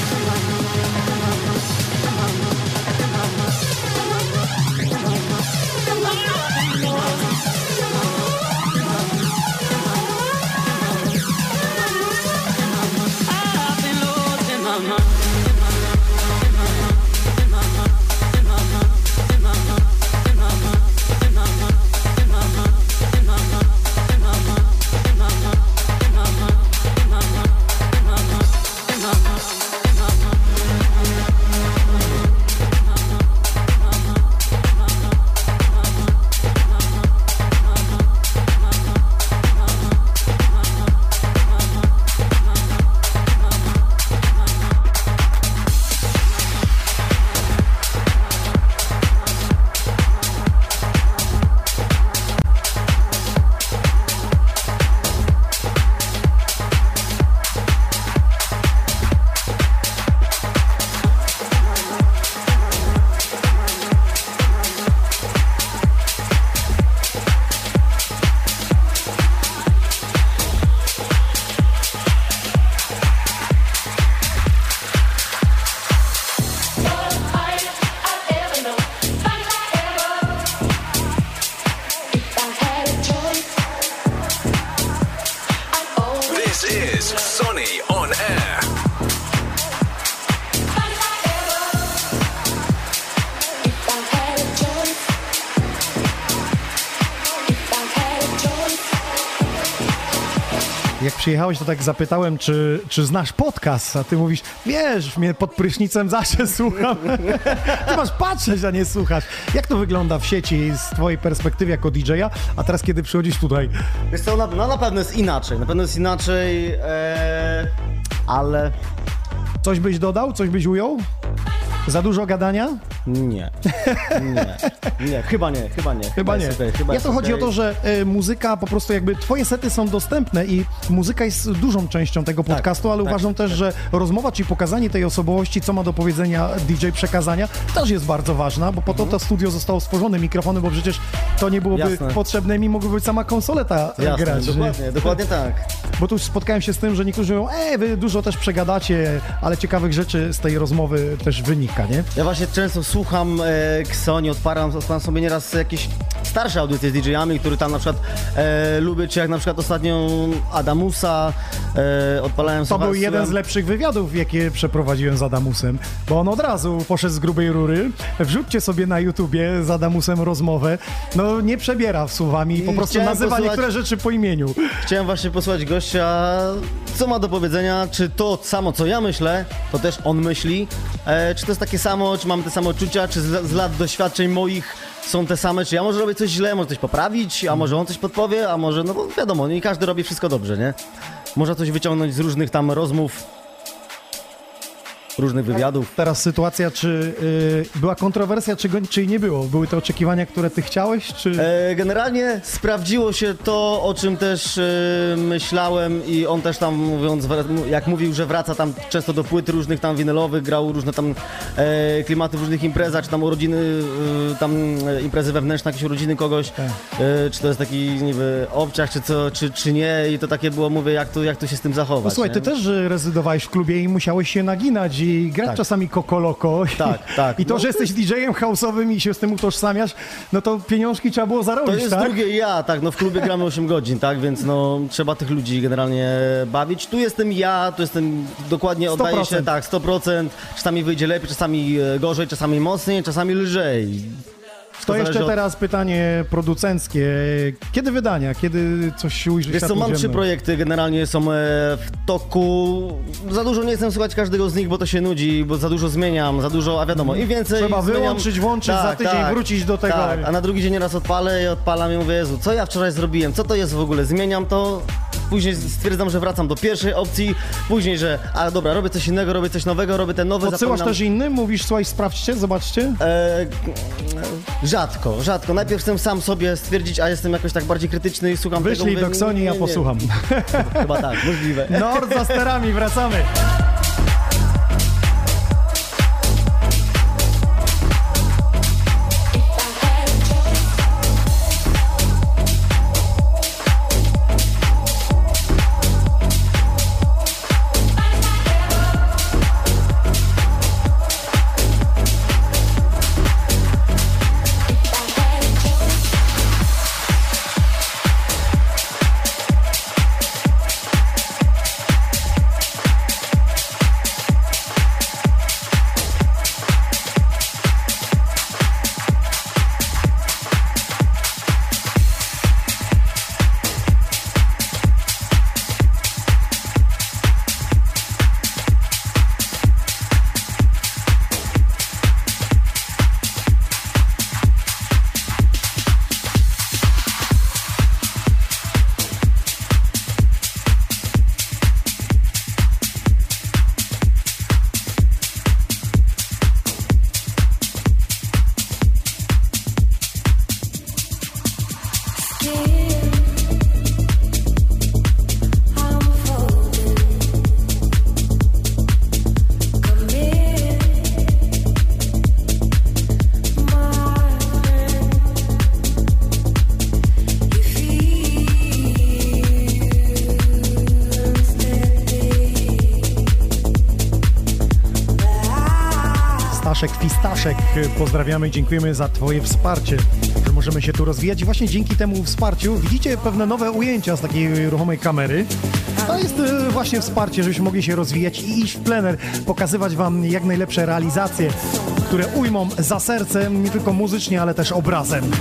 Przyjechałeś, to tak zapytałem, czy, czy znasz podcast, a ty mówisz, wiesz, mnie pod prysznicem zawsze słucham. Ty masz patrzeć, a nie słuchasz. Jak to wygląda w sieci z twojej perspektywy jako didżeja, a teraz kiedy przychodzisz tutaj? Wiesz co, na, no na pewno jest inaczej, na pewno jest inaczej, ee, ale... Coś byś dodał? Coś byś ujął? Za dużo gadania? Nie, nie, nie, chyba nie, chyba nie. Chyba, chyba nie. Okay, chyba ja to chodzi okay. o to, że y, muzyka po prostu jakby, twoje sety są dostępne i muzyka jest dużą częścią tego podcastu, tak, ale tak, uważam tak, też, tak. że rozmowa, czyli pokazanie tej osobowości, co ma do powiedzenia D J, przekazania, też jest bardzo ważna, bo po mhm. to to studio zostało stworzone, mikrofony, bo przecież to nie byłoby Jasne. potrzebne, mi mogłoby być sama konsoleta Jasne, grać. Dokładnie, dokładnie tak. Bo tu już spotkałem się z tym, że niektórzy mówią, e, wy dużo też przegadacie, ale ciekawych rzeczy z tej rozmowy też wynika, nie? Ja właśnie często słucham e, Xoni, odparam, odparam sobie nieraz jakieś starsze audycje z D J-ami, które tam na przykład e, lubię, czy jak na przykład ostatnio Adamusa e, odpalałem sobie. To był jeden z lepszych wywiadów, jakie przeprowadziłem z Adamusem, bo on od razu poszedł z grubej rury. Wrzućcie sobie na YouTubie z Adamusem rozmowę. No nie przebiera słowami, po prostu nazywa posłuchać... niektóre rzeczy po imieniu. Chciałem właśnie posłuchać gościa, co ma do powiedzenia, czy to samo, co ja myślę, to też on myśli, e, czy to jest takie samo, czy mam te samo odczucia, czy z, z lat doświadczeń moich są te same, czy ja może robię coś źle, może coś poprawić, a może on coś podpowie, a może, no bo wiadomo, nie każdy robi wszystko dobrze, nie? Można coś wyciągnąć z różnych tam rozmów, różnych wywiadów. Teraz sytuacja, czy yy, była kontrowersja, czy, go, czy nie było? Były te oczekiwania, które ty chciałeś, czy... E, generalnie sprawdziło się to, o czym też yy, myślałem i on też tam mówiąc, jak mówił, że wraca tam często do płyt różnych tam winylowych, grał różne tam e, klimaty w różnych imprezach, czy tam urodziny, y, tam imprezy wewnętrzne, jakieś urodziny kogoś, tak. y, czy to jest taki niby obciach, czy co, czy, czy nie i to takie było, mówię, jak tu, jak tu się z tym zachować. No, słuchaj, nie? Ty też rezydowałeś w klubie i musiałeś się naginać ludzi, grać tak. czasami kokoloko. Tak, tak. I to, no. że jesteś didżejem house'owym i się z tym utożsamiasz, no to pieniążki trzeba było zarobić, tak? To jest tak? drugie ja, tak, no w klubie gramy osiem godzin, tak, więc no trzeba tych ludzi generalnie bawić. Tu jestem ja, tu jestem, dokładnie oddaję się, tak, sto procent, czasami wyjdzie lepiej, czasami gorzej, czasami mocniej, czasami lżej. To, to jeszcze od... teraz pytanie producenckie. Kiedy wydania? Kiedy coś ujrzy światło dzienne? Wiesz co, mam trzy projekty, generalnie są w toku. Za dużo nie chcę słuchać każdego z nich, bo to się nudzi, bo za dużo zmieniam, za dużo, a wiadomo, i więcej trzeba zmieniam. Wyłączyć, włączyć, tak, za tydzień tak, wrócić do tego. Tak, a na drugi dzień raz odpalę i odpalam i mówię, Jezu, co ja wczoraj zrobiłem, co to jest w ogóle, zmieniam to. Później stwierdzam, że wracam do pierwszej opcji, później, że a dobra, robię coś innego, robię coś nowego, robię te nowe... Odsyłasz też innym? Mówisz, słuchaj, sprawdźcie, zobaczcie? Eee, rzadko, rzadko. Najpierw chcę sam sobie stwierdzić, a jestem jakoś tak bardziej krytyczny i słucham Wyszli tego... Wyszli do Xoni, ja posłucham. Chyba, chyba tak, możliwe. Nord za sterami, wracamy. Fistaszek, pozdrawiamy i dziękujemy za Twoje wsparcie, że możemy się tu rozwijać i właśnie dzięki temu wsparciu widzicie pewne nowe ujęcia z takiej ruchomej kamery. To jest właśnie wsparcie, żebyśmy mogli się rozwijać i iść w plener, pokazywać Wam jak najlepsze realizacje, które ujmą za sercem, nie tylko muzycznie, ale też obrazem.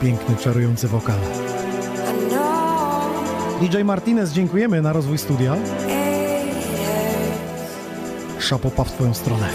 Piękny, czarujący wokal. D J Martinez, dziękujemy na rozwój studia. Szapopa w Twoją stronę.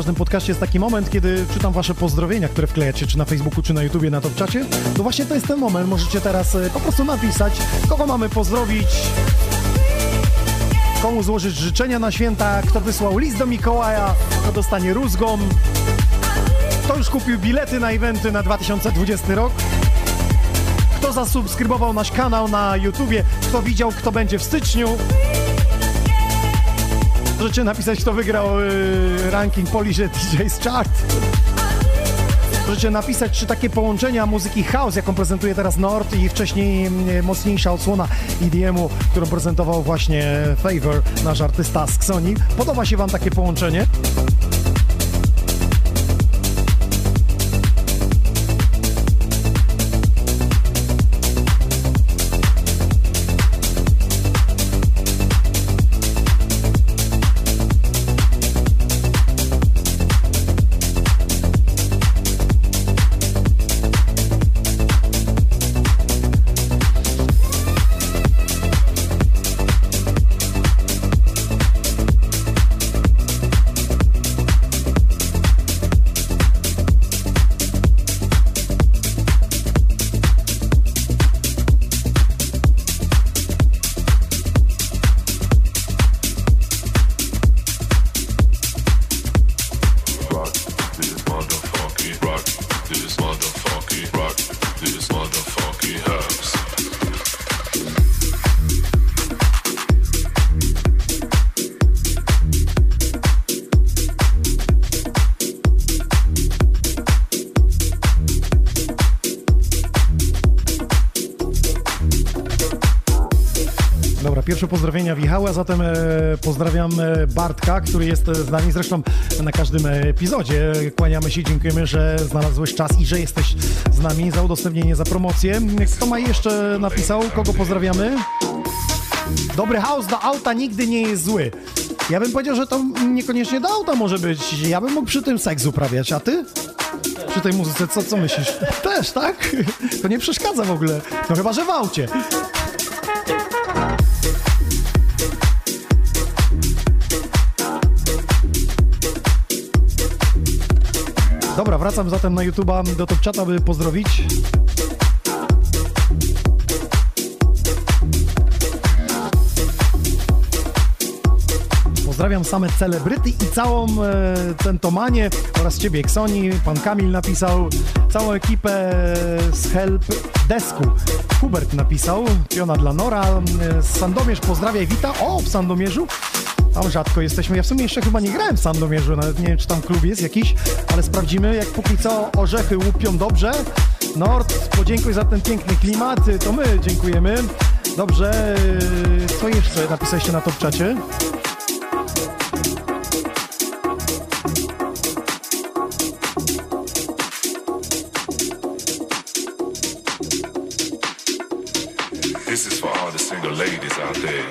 każdym podcaście jest taki moment, kiedy czytam wasze pozdrowienia, które wklejacie, czy na Facebooku, czy na YouTubie, na Top Czacie. To właśnie to jest ten moment, możecie teraz po prostu napisać, kogo mamy pozdrowić, komu złożyć życzenia na święta, kto wysłał list do Mikołaja, kto dostanie rózgą, kto już kupił bilety na eventy na dwa tysiące dwudziesty rok, kto zasubskrybował nasz kanał na YouTubie, kto widział, kto będzie w styczniu. Możecie napisać, kto wygrał yy, ranking Polish D J's Chart. Możecie napisać, czy takie połączenia muzyki house, jaką prezentuje teraz Nord, i wcześniej mocniejsza odsłona E D M-u, którą prezentował właśnie Favour, nasz artysta z Xoni. Podoba się wam takie połączenie? Pozdrowienia wjechały, a zatem e, pozdrawiam Bartka, który jest z nami zresztą na każdym epizodzie. Kłaniamy się, dziękujemy, że znalazłeś czas i że jesteś z nami, za udostępnienie, za promocję. Kto ma jeszcze napisał, kogo pozdrawiamy? Dobry house do auta nigdy nie jest zły. Ja bym powiedział, że to niekoniecznie do auta może być. Ja bym mógł przy tym seks uprawiać, a ty? Przy tej muzyce, co, co myślisz? Też, tak? To nie przeszkadza w ogóle. No chyba, że w aucie. Dobra, wracam zatem na YouTube'a do Top Chata, by pozdrowić. Pozdrawiam same celebryty i całą e, tentomanię oraz ciebie, Xoni. Pan Kamil napisał, całą ekipę z Help Desku. Hubert napisał, piona dla Nora. E, Sandomierz pozdrawia i wita. O, w Sandomierzu. Tam rzadko jesteśmy. Ja w sumie jeszcze chyba nie grałem w Sandomierzu, nawet nie wiem, czy tam klub jest jakiś, ale sprawdzimy. Jak póki co orzechy łupią dobrze. Nord, podziękuj za ten piękny klimat. To my dziękujemy. Dobrze, co jeszcze napisaliście na Top Czacie? This is for all the single ladies out there.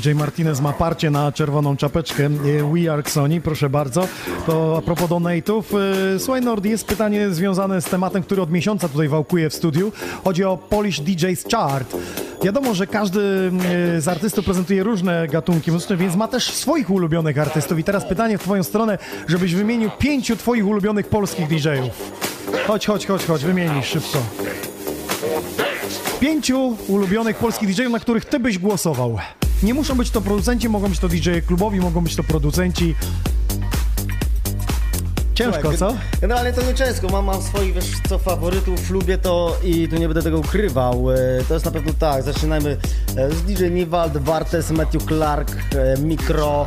D J Martinez ma parcie na czerwoną czapeczkę We Are Xoni, proszę bardzo. To a propos donate'ów, słuchaj Nord, jest pytanie związane z tematem, który od miesiąca tutaj wałkuje w studiu. Chodzi o Polish D J's Chart. Wiadomo, że każdy z artystów prezentuje różne gatunki muzyczne, więc ma też swoich ulubionych artystów. I teraz pytanie w twoją stronę, żebyś wymienił pięciu twoich ulubionych polskich D Jów. Chodź, chodź, chodź, chodź, wymienisz szybko. Pięciu ulubionych polskich D Jów, na których ty byś głosował. Nie muszą być to producenci, mogą być to D J klubowi, mogą być to producenci. Ciężko, co? Generalnie to nie ciężko, mam, mam swoich, wiesz co, faworytów, lubię to i tu nie będę tego ukrywał. To jest na pewno tak, zaczynajmy z D J Niwald, Bartes, Matthew Clark, Mikro.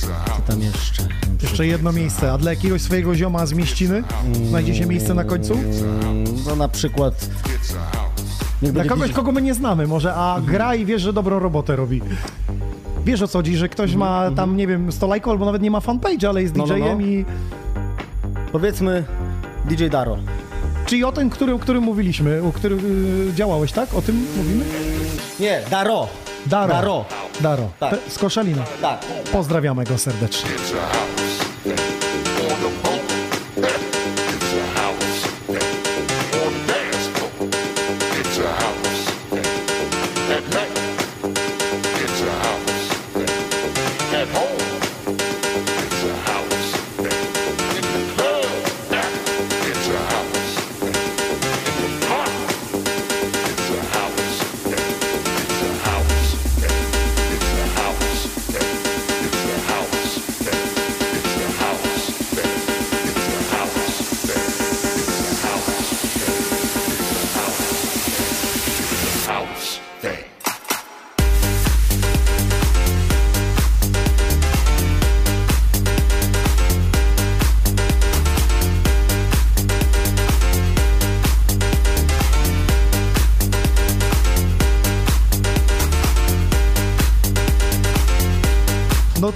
Co tam jeszcze? Jeszcze jedno miejsce, a dla jakiegoś swojego zioma z mieściny znajdzie się miejsce na końcu? No na przykład... Dla kogoś, kogo my nie znamy może, a gra i wiesz, że dobrą robotę robi. Wiesz o co chodzi, że ktoś ma tam, nie wiem, sto lajków, albo nawet nie ma fanpage, ale jest D Jem no, no, no. i... Powiedzmy D J Dario. Czyli o tym, który, o którym mówiliśmy, o którym yy, działałeś, tak? O tym mówimy? Nie, Dario. Dario. Dario. Dario. Tak. Te, z Koszalina. Tak. Pozdrawiamy go serdecznie.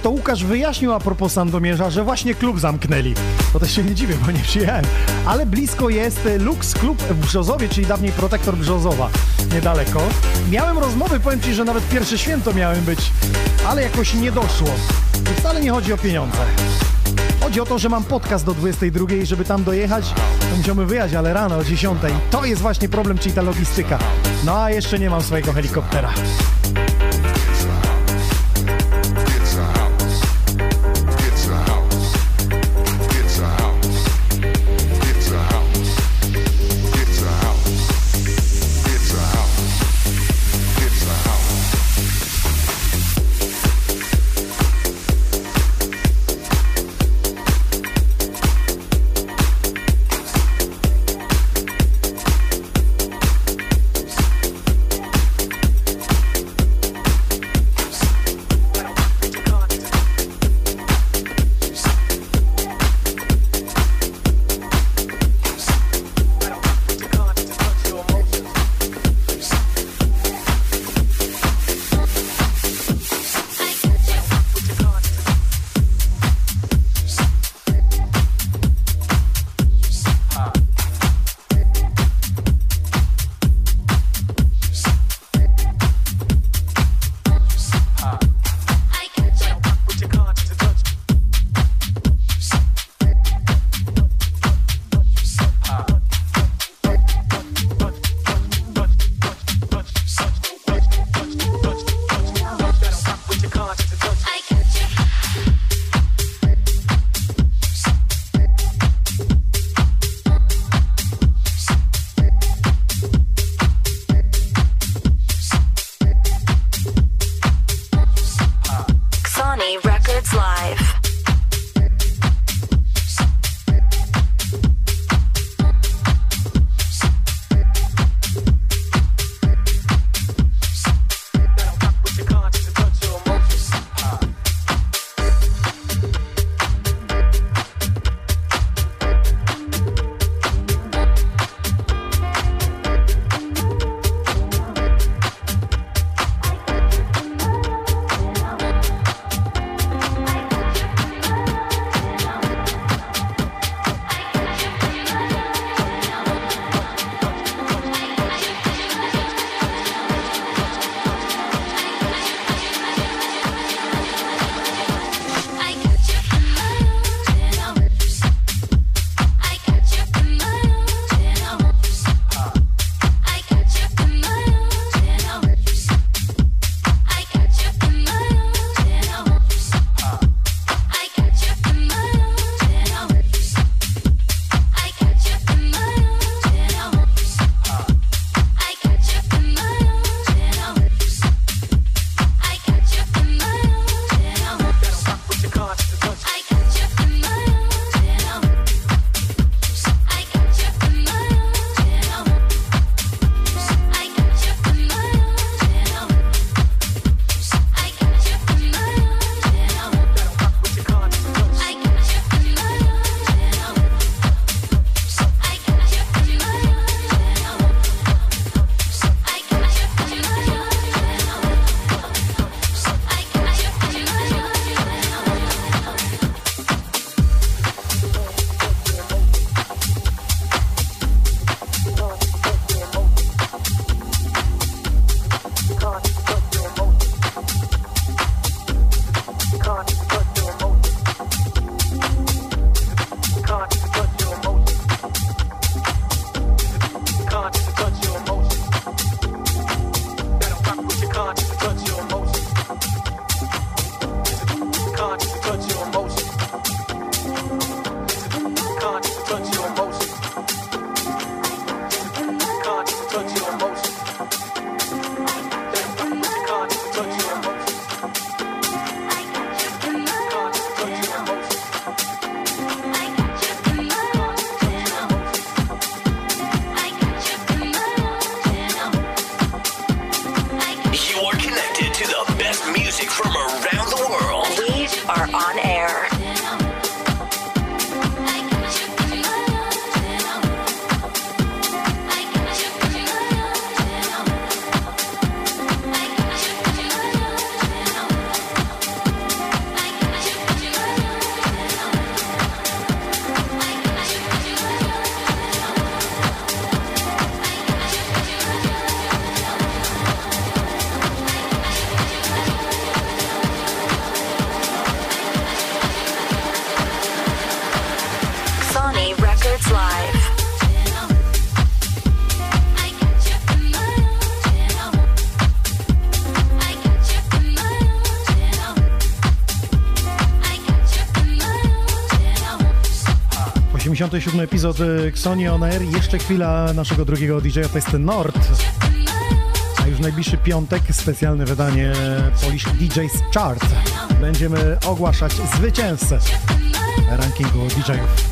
To Łukasz wyjaśnił a propos Sandomierza, że właśnie klub zamknęli. To też się nie dziwię, bo nie przyjechałem. Ale blisko jest Lux Klub w Brzozowie, czyli dawniej Protektor Brzozowa. Niedaleko. Miałem rozmowy, powiem ci, że nawet pierwsze święto miałem być, ale jakoś nie doszło. I wcale nie chodzi o pieniądze. Chodzi o to, że mam podcast do dwudziestej drugiej, żeby tam dojechać, to musimy wyjechać, ale rano o dziesiątej. To jest właśnie problem, czyli ta logistyka. No a jeszcze nie mam swojego helikoptera. osiemdziesiąty siódmy epizod Xoni On Air. Jeszcze chwila naszego drugiego D J-a, to jest Nord. A już w najbliższy piątek specjalne wydanie Polish D J's Chart. Będziemy ogłaszać zwycięzcę rankingu D J-ów.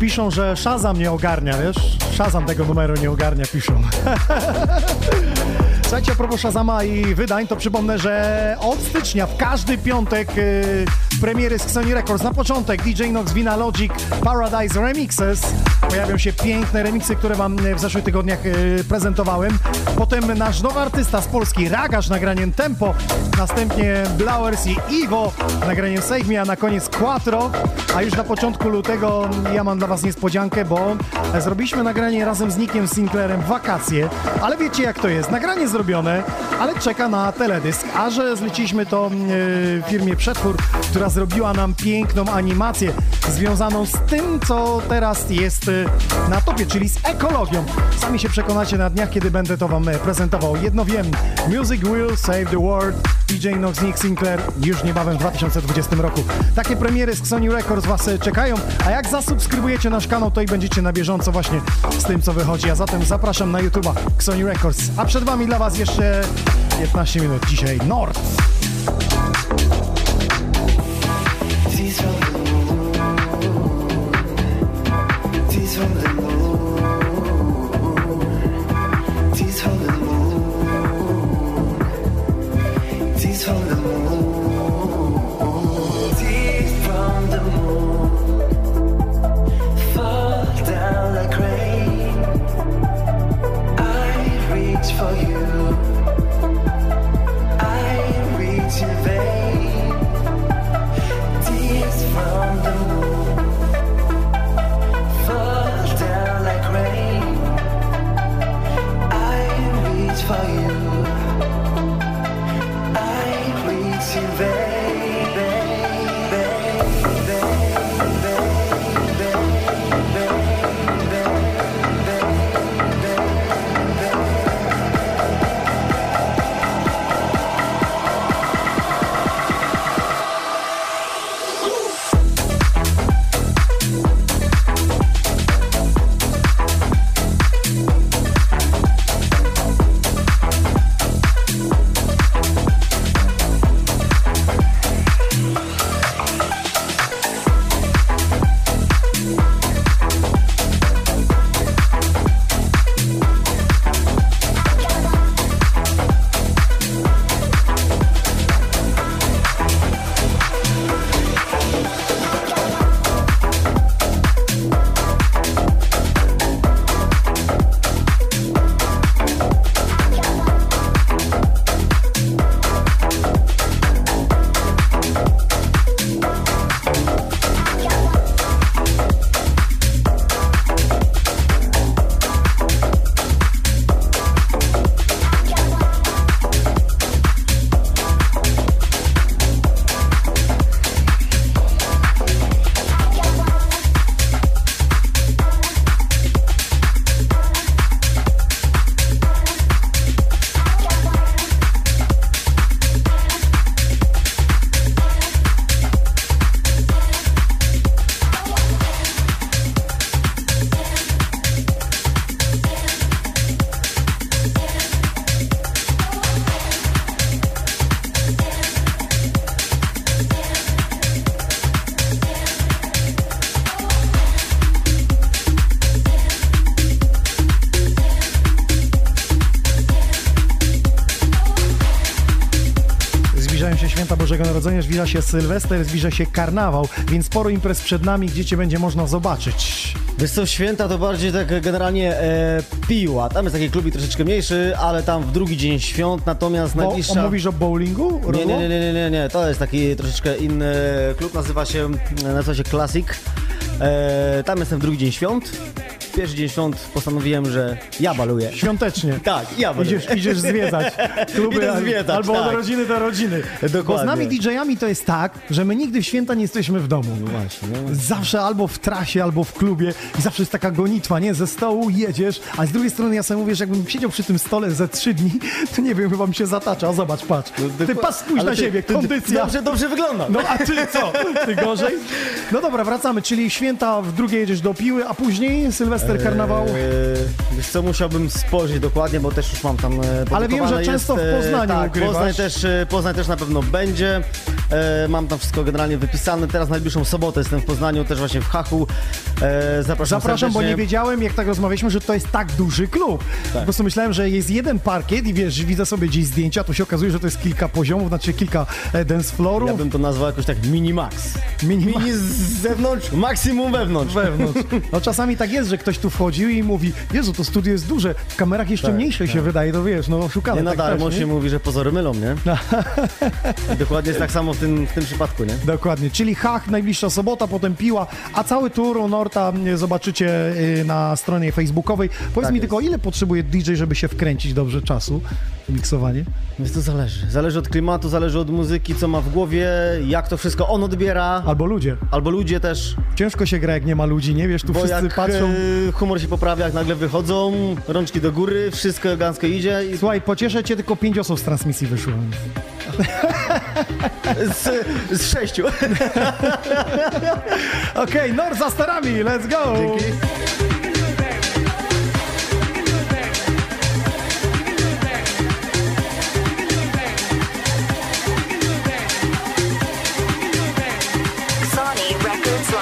Piszą, że Shazam nie ogarnia, wiesz? Shazam tego numeru nie ogarnia, piszą. Słuchajcie, a propos Shazama i wydań, to przypomnę, że od stycznia w każdy piątek yy, premiery z Sony Records. Na początek D J Inox, Vina Logic, Paradise Remixes. Pojawią się piękne remiksy, które wam w zeszłych tygodniach yy, prezentowałem. Potem nasz nowy artysta z Polski, Ragarz, nagraniem Tempo. Następnie Blowers i Iwo, nagraniem Save Me, a na koniec Quattro. A już na początku lutego ja mam dla was niespodziankę, bo zrobiliśmy nagranie razem z Nickiem Sinclairem w wakacje. Ale wiecie jak to jest, nagranie zrobione, ale czeka na teledysk. A że zleciliśmy to yy, firmie Przetwór, która zrobiła nam piękną animację związaną z tym, co teraz jest yy, na topie, czyli z ekologią. Sami się przekonacie na dniach, kiedy będę to wam prezentował. Jedno wiem, Music Will Save the World, D J Inox, Nick Sinclair, już niebawem w dwa tysiące dwudziestym roku. Takie premiery z Xoni Records was czekają, a jak zasubskrybujecie nasz kanał, to i będziecie na bieżąco właśnie z tym, co wychodzi. A zatem zapraszam na YouTube'a Xoni Records. A przed wami dla was jeszcze piętnaście minut. Dzisiaj Nord. Zbliżają się święta Bożego Narodzenia, zbliża się Sylwester, zbliża się karnawał, więc sporo imprez przed nami, gdzie cię będzie można zobaczyć. Wiesz co, święta to bardziej tak generalnie e, piła. Tam jest taki klubik troszeczkę mniejszy, ale tam w drugi dzień świąt, natomiast Bo, najbliższa... Mówisz o bowlingu? Nie, nie, nie, nie, nie, nie, to jest taki troszeczkę inny klub, nazywa się, nazywa się Classic. E, tam jestem w drugi dzień świąt. Pierwszy dzień świąt postanowiłem, że ja baluję. Świątecznie. Tak, ja baluję. Idziesz, idziesz zwiedzać kluby, Idę zwiedzać, albo tak. Od rodziny do rodziny. Dokładnie. Bo z nami didżejami to jest tak, że my nigdy w święta nie jesteśmy w domu. No właśnie. No. Zawsze albo w trasie, albo w klubie i zawsze jest taka gonitwa, nie? Ze stołu jedziesz, a z drugiej strony ja sobie mówię, że jakbym siedział przy tym stole ze trzy dni, to nie wiem, chyba mi się zatacza. A zobacz, patrz. No, ty pas spójrz na ty, siebie, ty, kondycja. Dobrze, dobrze wygląda. No a ty co? Ty gorzej? No dobra, wracamy, czyli święta w drugie jedziesz do piły, a później Sylwester karnawał. Eee, wiesz co, musiałbym spojrzeć dokładnie, bo też już mam tam e, ale wiem, że często jest, e, w Poznaniu tak, ukrywasz. Poznań też, e, Poznań też na pewno będzie. E, mam tam wszystko generalnie wypisane. Teraz najbliższą sobotę jestem w Poznaniu, też właśnie w Hachu. E, zapraszam, zapraszam bo nie wiedziałem, jak tak rozmawialiśmy, że to jest tak duży klub. Tak. Po prostu myślałem, że jest jeden parkiet i wiesz, widzę sobie gdzieś zdjęcia, tu się okazuje, że to jest kilka poziomów, znaczy kilka e, dance floorów. Ja bym to nazwał jakoś tak mini-max. Mini-max. Mini z zewnątrz, maksimum wewnątrz. Wewnątrz. No czasami tak jest, że ktoś tu wchodził i mówi, Jezu, to studio jest duże, w kamerach jeszcze tak, mniejsze tak. się wydaje, to wiesz, no szukamy. Nie na tak darmo też, nie? się mówi, że pozory mylą, nie? No. Dokładnie jest tak samo w tym, w tym przypadku, nie? Dokładnie, czyli Hach, najbliższa sobota, potem Piła, a cały tour Norda zobaczycie na stronie facebookowej. Powiedz tak mi jest. tylko, ile potrzebuje D J, żeby się wkręcić dobrze czasu, miksowanie? Więc to zależy, zależy od klimatu, zależy od muzyki, co ma w głowie, jak to wszystko on odbiera. Albo ludzie. Albo ludzie też. Ciężko się gra, jak nie ma ludzi, nie? Wiesz, tu Bo wszyscy jak... patrzą. Humor się poprawia, jak nagle wychodzą, rączki do góry, wszystko elegancko idzie. I... Słuchaj, pocieszę cię, tylko pięć osób z transmisji wyszło. Z, z sześciu. Okej, okay, Nord za starami, let's go! Dzięki. Sony Records Live.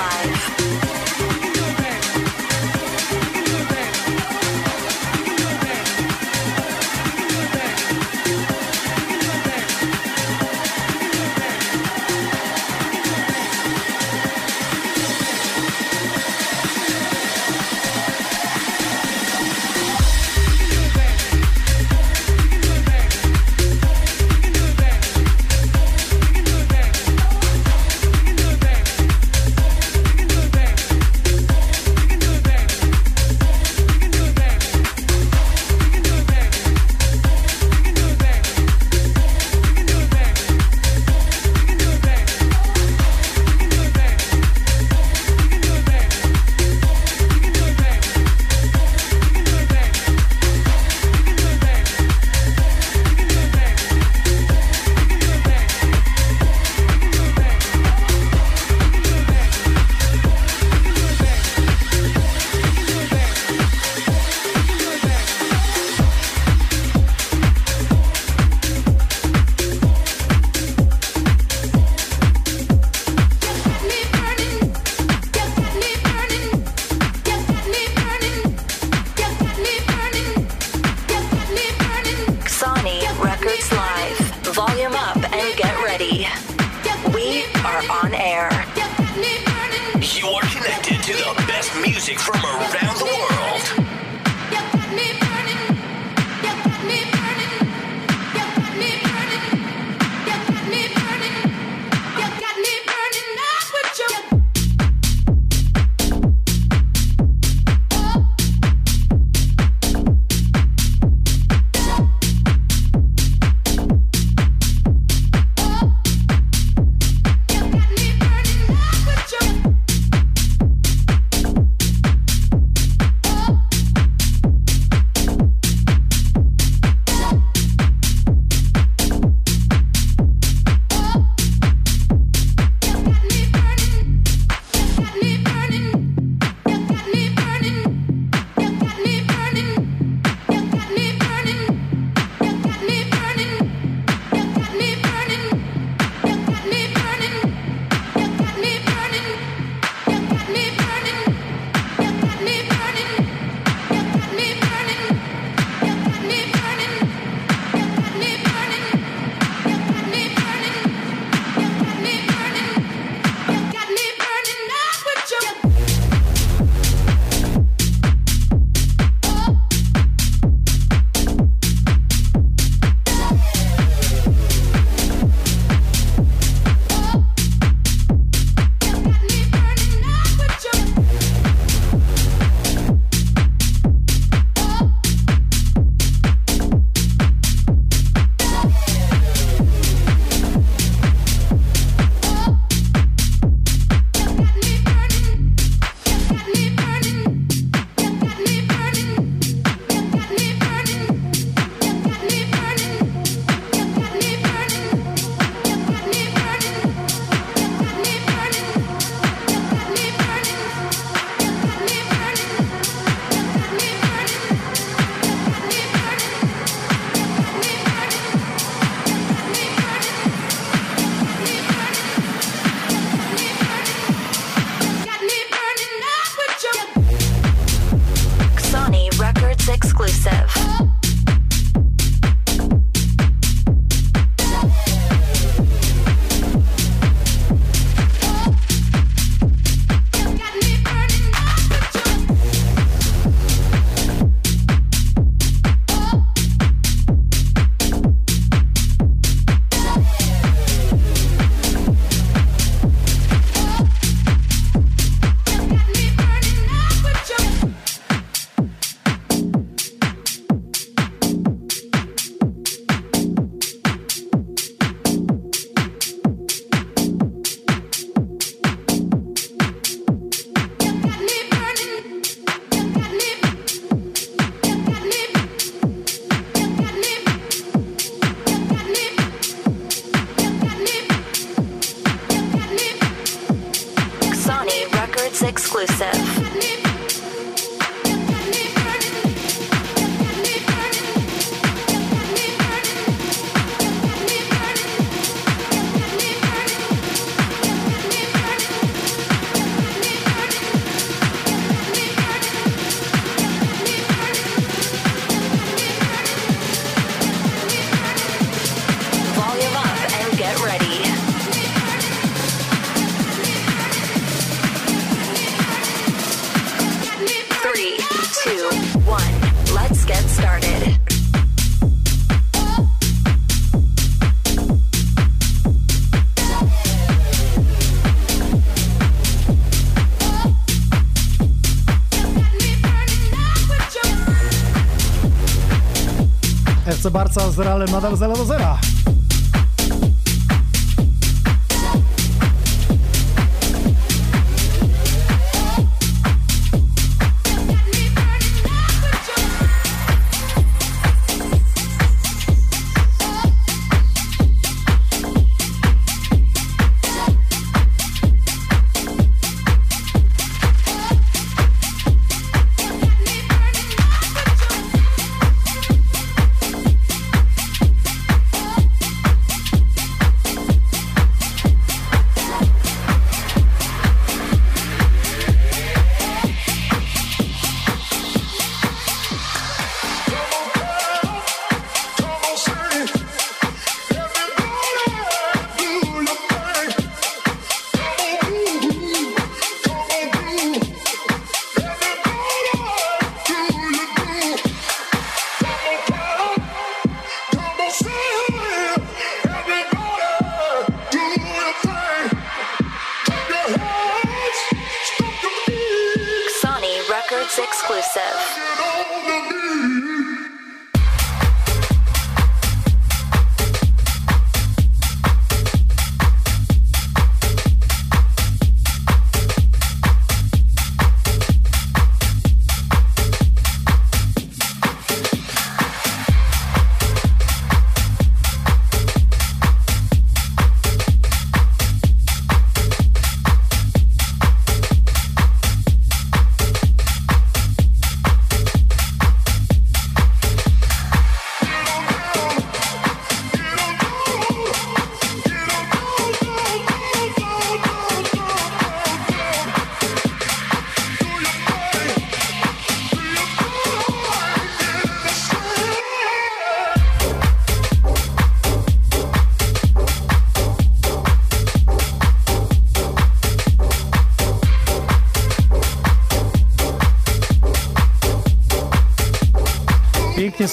F C Barca z Realem nadal zero do zera.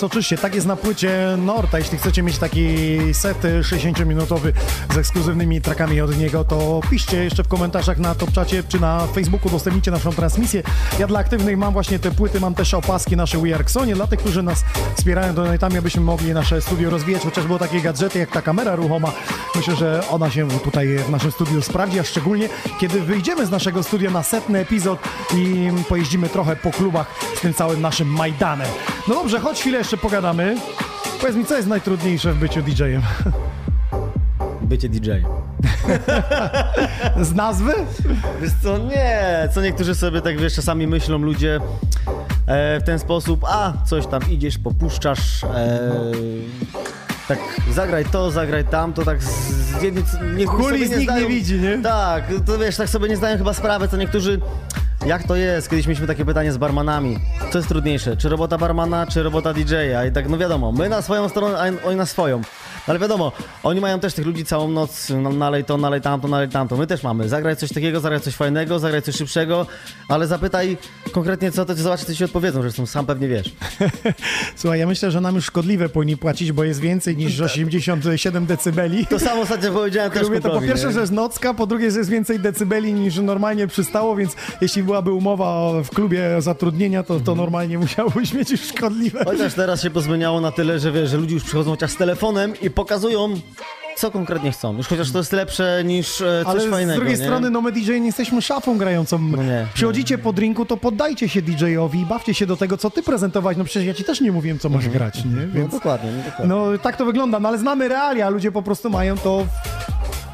Oczywiście, tak jest na płycie Nord, a jeśli chcecie mieć taki set sześćdziesięciominutowy z ekskluzywnymi trackami od niego, to piszcie jeszcze w komentarzach na TopChacie czy na Facebooku, udostępnijcie naszą transmisję. Ja dla aktywnych mam właśnie te płyty, mam też opaski nasze We Are Xoni, dla tych, którzy nas wspierają donatami, abyśmy mogli nasze studio rozwijać, chociaż było takie gadżety jak ta kamera ruchoma. Myślę, że ona się tutaj w naszym studiu sprawdzi, a szczególnie kiedy wyjdziemy z naszego studia na setny epizod i pojeździmy trochę po klubach z tym całym naszym Majdanem. No dobrze, choć chwilę jeszcze pogadamy. Powiedz mi, co jest najtrudniejsze w byciu didżejem? Bycie didżejem. Z nazwy? Wiesz co, nie. Co niektórzy sobie tak, wiesz, czasami myślą ludzie e, w ten sposób, a coś tam idziesz, popuszczasz, e, tak zagraj to, zagraj tamto, tak z jednej... Kulis nikt nie widzi, nie? Tak, to wiesz, tak sobie nie zdają chyba sprawy, co niektórzy... Jak to jest? Kiedyś mieliśmy takie pytanie z barmanami. Co jest trudniejsze? Czy robota barmana, czy robota didżeja? I tak, no wiadomo, my na swoją stronę, a oni na swoją. Ale wiadomo, oni mają też tych ludzi całą noc, nalej to, nalej tamto, nalej tamto. My też mamy. Zagraj coś takiego, zagraj coś fajnego, zagraj coś szybszego, ale zapytaj konkretnie co to, zobacz, co ci odpowiedzą, zresztą sam pewnie wiesz. Słuchaj, ja myślę, że nam już szkodliwe powinni płacić, bo jest więcej niż osiemdziesiąt siedem decybeli. To samo ostatnio powiedziałem też kupowi, to po pierwsze, nie? Że jest nocka, po drugie, że jest więcej decybeli niż normalnie przystało, więc jeśli byłaby umowa w klubie zatrudnienia, to, to normalnie musiałobyś mieć już szkodliwe. Chociaż teraz się pozmieniało na tyle, że wiesz, że ludzie już przychodzą chociaż z telefonem i pokazują, co konkretnie chcą. Już chociaż to jest lepsze niż e, coś ale fajnego. Ale z drugiej, nie? strony, no my D J nie jesteśmy szafą grającą. No nie, przychodzicie nie, po drinku, to poddajcie się D J-owi i bawcie się do tego, co ty prezentować. No przecież ja ci też nie mówiłem, co masz grać, nie? Więc, no dokładnie, nie, dokładnie. No tak to wygląda, no ale znamy realia, ludzie po prostu mają to...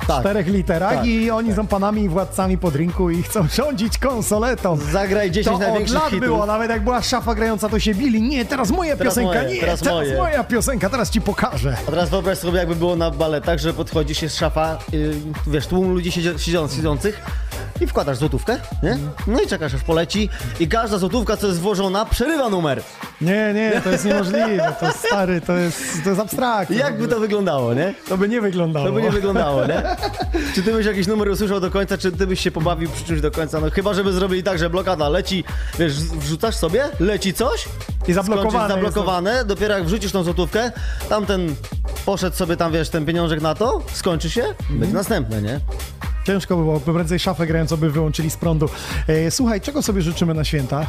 Tak, czterech literach, tak, i oni tak. są panami i władcami po drinku i chcą rządzić konsoletą. Zagraj dziesięć to największych hitów. To od lat było, nawet jak była szafa grająca, to się bili. Nie, teraz moja teraz piosenka, moje, nie, teraz, teraz moje. moja piosenka, teraz ci pokażę. A teraz wyobraź sobie, jakby było na baletach, że podchodzisz, jest szafa, yy, wiesz, tłum ludzi siedzących, siedzących i wkładasz złotówkę, nie? No i czekasz, aż poleci i każda złotówka, co jest włożona, przerywa numer. Nie, nie, to jest niemożliwe, to stary, to jest, to jest abstrakt. Jakby to wyglądało, nie? To by nie wyglądało. To by nie wyglądało, nie? Czy ty byś jakiś numer usłyszał do końca, czy ty byś się pobawił przy czymś do końca? No chyba, żeby zrobili tak, że blokada leci, wiesz, wrzucasz sobie, leci coś i zablokowane, zablokowane jest. Dopiero jak wrzucisz tą złotówkę, tamten poszedł sobie tam, wiesz, ten pieniążek na to, skończy się, mm. będzie następne, nie? Ciężko by było, prędzej szafę grającą by wyłączyli z prądu. E, słuchaj, czego sobie życzymy na święta?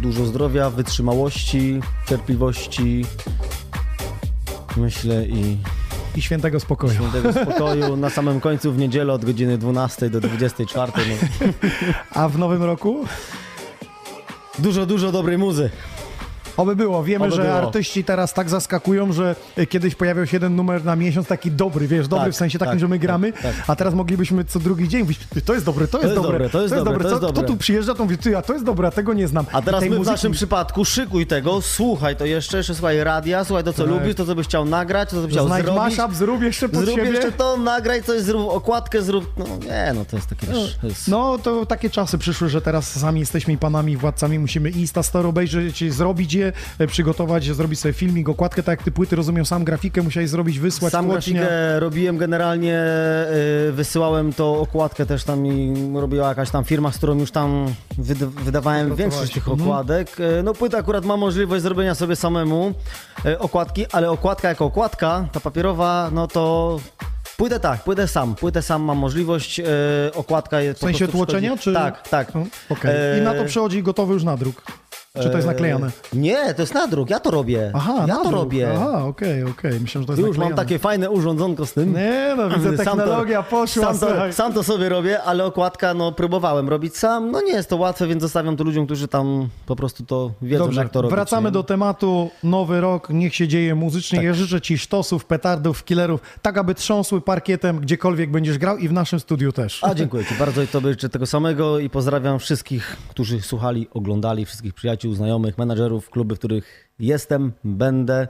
Dużo zdrowia, wytrzymałości, cierpliwości, myślę, i... I świętego spokoju. Świętego spokoju na samym końcu w niedzielę od godziny dwunastej do dwudziestej czwartej. No. A w nowym roku? Dużo, dużo dobrej muzy. Oby było. Wiemy, Oby że było. Artyści teraz tak zaskakują, że kiedyś pojawiał się jeden numer na miesiąc, taki dobry, wiesz, dobry tak, w sensie takim, tak, że my gramy, tak, tak. A teraz moglibyśmy co drugi dzień mówić, to jest dobre, to jest dobre, to jest dobre, kto tu przyjeżdża, to mówi, ty, a to jest dobre, a tego nie znam. A teraz my muzyki... w naszym przypadku szykuj tego, słuchaj to jeszcze, jeszcze słuchaj radia, słuchaj to, co tak. lubisz, to, co byś chciał nagrać, to, co byś chciał Znajdź zrobić. Mashup, zrób jeszcze pod zrób siebie. Jeszcze to, nagraj coś, zrób okładkę, zrób, no nie, no to jest takie, wiesz, no, jest... no to takie czasy przyszły, że teraz sami jesteśmy panami, władcami, musimy Instastory obejrzeć, zrobić je, przygotować, zrobić sobie filmik, okładkę, tak jak ty płyty, rozumiem, sam grafikę musiałeś zrobić, wysłać. Sam tłocznia. Grafikę robiłem generalnie, yy, wysyłałem to okładkę też tam i robiła jakaś tam firma, z którą już tam wyda wydawałem większość tych okładek. Yy, no płyta akurat ma możliwość zrobienia sobie samemu yy, okładki, ale okładka jako okładka, ta papierowa, no to... Płytę tak, płytę sam, płytę sam mam możliwość, yy, okładka jest... W sensie tłoczenia, czy... Tak, tak. No, okay. yy... I na to przechodzi gotowy już nadruk. Czy to jest naklejane? Eee, nie, to jest nadruk, ja to robię. Aha, ja nadruk. to robię. Aha, okej, okay, okej. Okay. Myślę, że to jest Już naklejane. Mam takie fajne urządzonko z tym. Nie, no widzę, technologia sam to, poszła. Sam to, sam to sobie robię, ale okładka, no próbowałem robić sam. No nie jest to łatwe, więc zostawiam to ludziom, którzy tam po prostu to wiedzą, Dobrze, jak to robić. Wracamy nie? do tematu. Nowy rok, niech się dzieje muzycznie. Tak. Ja życzę ci sztosów, petardów, killerów, tak aby trząsły parkietem, gdziekolwiek będziesz grał i w naszym studiu też. A dziękuję ci bardzo i tobie życzę tego samego i pozdrawiam wszystkich, którzy słuchali, oglądali, wszystkich przyjaciół, znajomych, menadżerów, kluby, w których jestem, będę.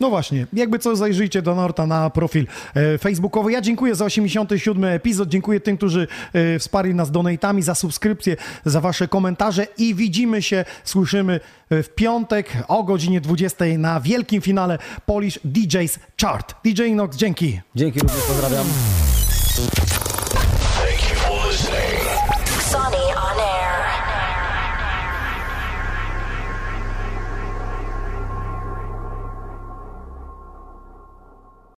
No właśnie, jakby co, zajrzyjcie do Norta na profil e, facebookowy. Ja dziękuję za osiemdziesiąty siódmy epizod, dziękuję tym, którzy e, wsparli nas donatami, za subskrypcję, za wasze komentarze i widzimy się, słyszymy w piątek o godzinie dwudziestej na wielkim finale Polish D J's Chart. D J Inox, dzięki. Dzięki również, pozdrawiam.